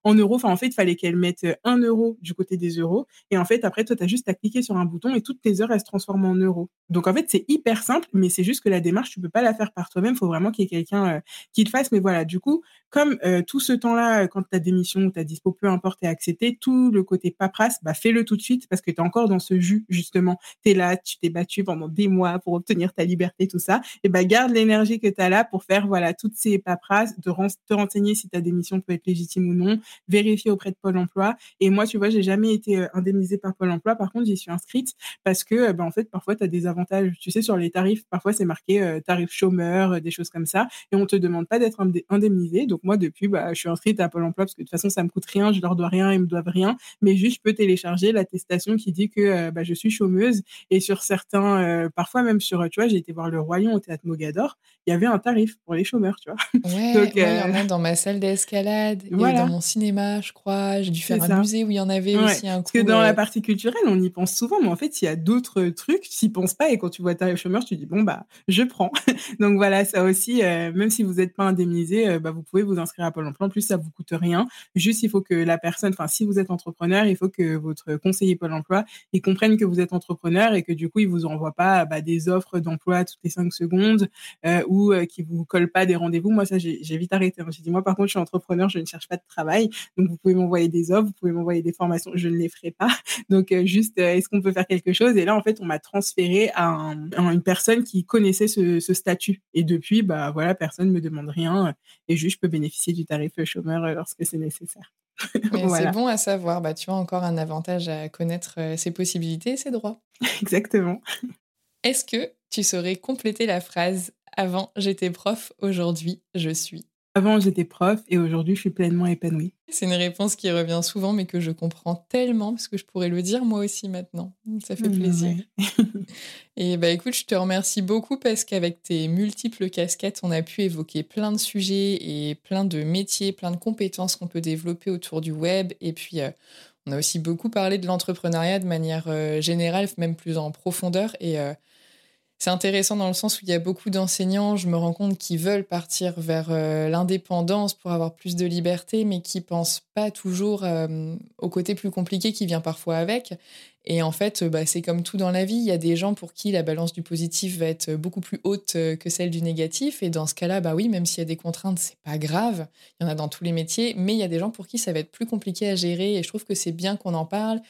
en euros, enfin, en fait, il fallait qu'elle mette 1 euro du côté des euros. Et en fait, après, toi, tu as juste à cliquer sur un bouton et toutes tes heures, elles se transforment en euros. Donc, en fait, c'est hyper simple, mais c'est juste que la démarche, tu peux pas la faire par toi-même. Il faut vraiment qu'il y ait quelqu'un qui le fasse. Mais voilà, du coup, comme tout ce temps-là, quand ta démission ou ta dispo, peu importe, est acceptée, tout le côté paperasse, fais-le tout de suite parce que tu es encore dans ce jus, justement. Tu es là, tu t'es battu pendant des mois pour obtenir ta liberté, tout ça. Et garde l'énergie que tu as là pour faire, voilà, toutes ces paperasses, de te renseigner si ta démission peut être légitime ou non. Vérifier auprès de Pôle emploi. Et moi, tu vois, j'ai jamais été indemnisée par Pôle emploi. Par contre, j'y suis inscrite parce que, en fait, parfois, tu as des avantages. Tu sais, sur les tarifs, parfois, c'est marqué tarif chômeur, des choses comme ça. Et on ne te demande pas d'être indemnisée. Donc, moi, depuis, je suis inscrite à Pôle emploi parce que de toute façon, ça ne me coûte rien. Je leur dois rien. Ils me doivent rien. Mais juste, je peux télécharger l'attestation qui dit que je suis chômeuse. Et sur certains, parfois même sur, tu vois, j'ai été voir le Royaume au Théâtre Mogador. Il y avait un tarif pour les chômeurs, tu vois. Ouais, donc, il y en a dans ma salle d'escalade. Voilà. Et dans mon cinéma, je crois. J'ai dû faire un musée où il y en avait aussi un coup. Parce que dans la partie culturelle, on y pense souvent, mais en fait, il y a d'autres trucs, tu n'y penses pas, et quand tu vois tarif chômeur, tu dis, bon, je prends. Donc voilà, ça aussi, même si vous n'êtes pas indemnisé, vous pouvez vous inscrire à Pôle emploi. En plus, ça ne vous coûte rien. Juste, il faut que la personne, enfin, si vous êtes entrepreneur, il faut que votre conseiller Pôle emploi, il comprenne que vous êtes entrepreneur et que du coup, il ne vous envoie pas des offres d'emploi toutes les 5 secondes ou qu'il ne vous colle pas des rendez-vous. Moi, ça, j'ai vite arrêté. J'ai dit, moi, par contre, je suis entrepreneur, je ne cherche pas de travail. Donc, vous pouvez m'envoyer des offres, vous pouvez m'envoyer des formations, je ne les ferai pas. Donc, juste, est-ce qu'on peut faire quelque chose? Et là, en fait, on m'a transférée à une personne qui connaissait ce statut. Et depuis, personne ne me demande rien et juste, je peux bénéficier du tarif chômeur lorsque c'est nécessaire. Voilà. C'est bon à savoir. Tu as encore un avantage à connaître ses possibilités et ses droits. Exactement. Est-ce que tu saurais compléter la phrase « Avant, j'étais prof, aujourd'hui, je suis ». Avant, j'étais prof et aujourd'hui, je suis pleinement épanouie. C'est une réponse qui revient souvent, mais que je comprends tellement parce que je pourrais le dire moi aussi maintenant. Ça fait plaisir. Ouais. Et écoute, je te remercie beaucoup parce qu'avec tes multiples casquettes, on a pu évoquer plein de sujets et plein de métiers, plein de compétences qu'on peut développer autour du web. Et puis, on a aussi beaucoup parlé de l'entrepreneuriat de manière générale, même plus en profondeur. Et c'est intéressant dans le sens où il y a beaucoup d'enseignants, je me rends compte, qui veulent partir vers l'indépendance pour avoir plus de liberté, mais qui ne pensent pas toujours au côté plus compliqué qui vient parfois avec. Et en fait, c'est comme tout dans la vie, il y a des gens pour qui la balance du positif va être beaucoup plus haute que celle du négatif. Et dans ce cas-là, oui, même s'il y a des contraintes, c'est pas grave. Il y en a dans tous les métiers, mais il y a des gens pour qui ça va être plus compliqué à gérer. Et je trouve que c'est bien qu'on en parle.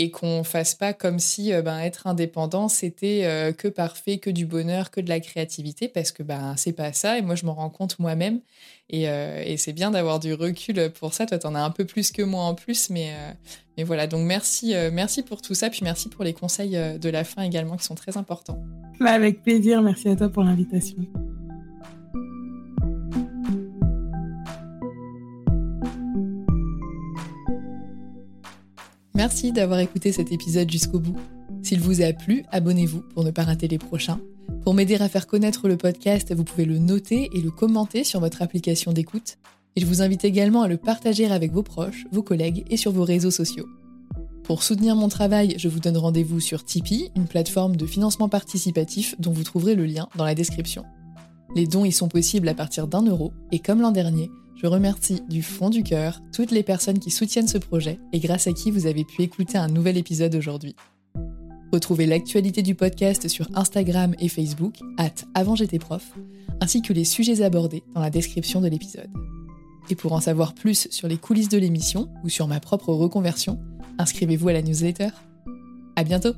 Et qu'on ne fasse pas comme si être indépendant, c'était que parfait, que du bonheur, que de la créativité, parce que ce n'est pas ça. Et moi, je m'en rends compte moi-même. Et c'est bien d'avoir du recul pour ça. Toi, tu en as un peu plus que moi en plus. Mais voilà, donc merci pour tout ça. Puis merci pour les conseils de la fin également, qui sont très importants. Avec plaisir. Merci à toi pour l'invitation. Merci d'avoir écouté cet épisode jusqu'au bout. S'il vous a plu, abonnez-vous pour ne pas rater les prochains. Pour m'aider à faire connaître le podcast, vous pouvez le noter et le commenter sur votre application d'écoute. Et je vous invite également à le partager avec vos proches, vos collègues et sur vos réseaux sociaux. Pour soutenir mon travail, je vous donne rendez-vous sur Tipeee, une plateforme de financement participatif dont vous trouverez le lien dans la description. Les dons y sont possibles à partir d'€. Et comme l'an dernier, je remercie du fond du cœur toutes les personnes qui soutiennent ce projet et grâce à qui vous avez pu écouter un nouvel épisode aujourd'hui. Retrouvez l'actualité du podcast sur Instagram et Facebook @avantjétéprof, ainsi que les sujets abordés dans la description de l'épisode. Et pour en savoir plus sur les coulisses de l'émission ou sur ma propre reconversion, inscrivez-vous à la newsletter. À bientôt!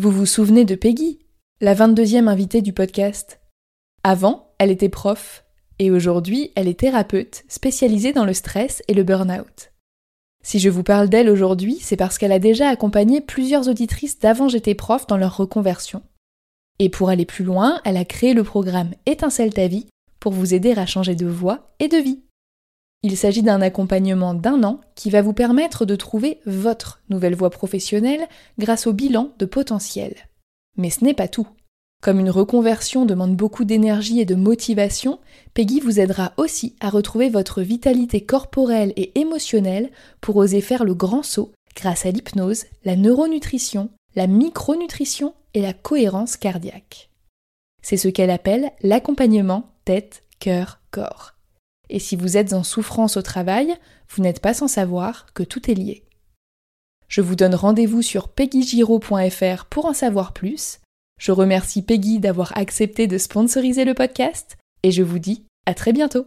Vous vous souvenez de Peggy, la 22e invitée du podcast. Avant, elle était prof, et aujourd'hui, elle est thérapeute, spécialisée dans le stress et le burn-out. Si je vous parle d'elle aujourd'hui, c'est parce qu'elle a déjà accompagné plusieurs auditrices d'Avant j'étais prof dans leur reconversion. Et pour aller plus loin, elle a créé le programme Étincelle ta vie pour vous aider à changer de voie et de vie. Il s'agit d'un accompagnement d'1 an qui va vous permettre de trouver votre nouvelle voie professionnelle grâce au bilan de potentiel. Mais ce n'est pas tout. Comme une reconversion demande beaucoup d'énergie et de motivation, Peggy vous aidera aussi à retrouver votre vitalité corporelle et émotionnelle pour oser faire le grand saut grâce à l'hypnose, la neuronutrition, la micronutrition et la cohérence cardiaque. C'est ce qu'elle appelle l'accompagnement tête, cœur, corps. Et si vous êtes en souffrance au travail, vous n'êtes pas sans savoir que tout est lié. Je vous donne rendez-vous sur PeggyGiro.fr pour en savoir plus. Je remercie Peggy d'avoir accepté de sponsoriser le podcast et je vous dis à très bientôt.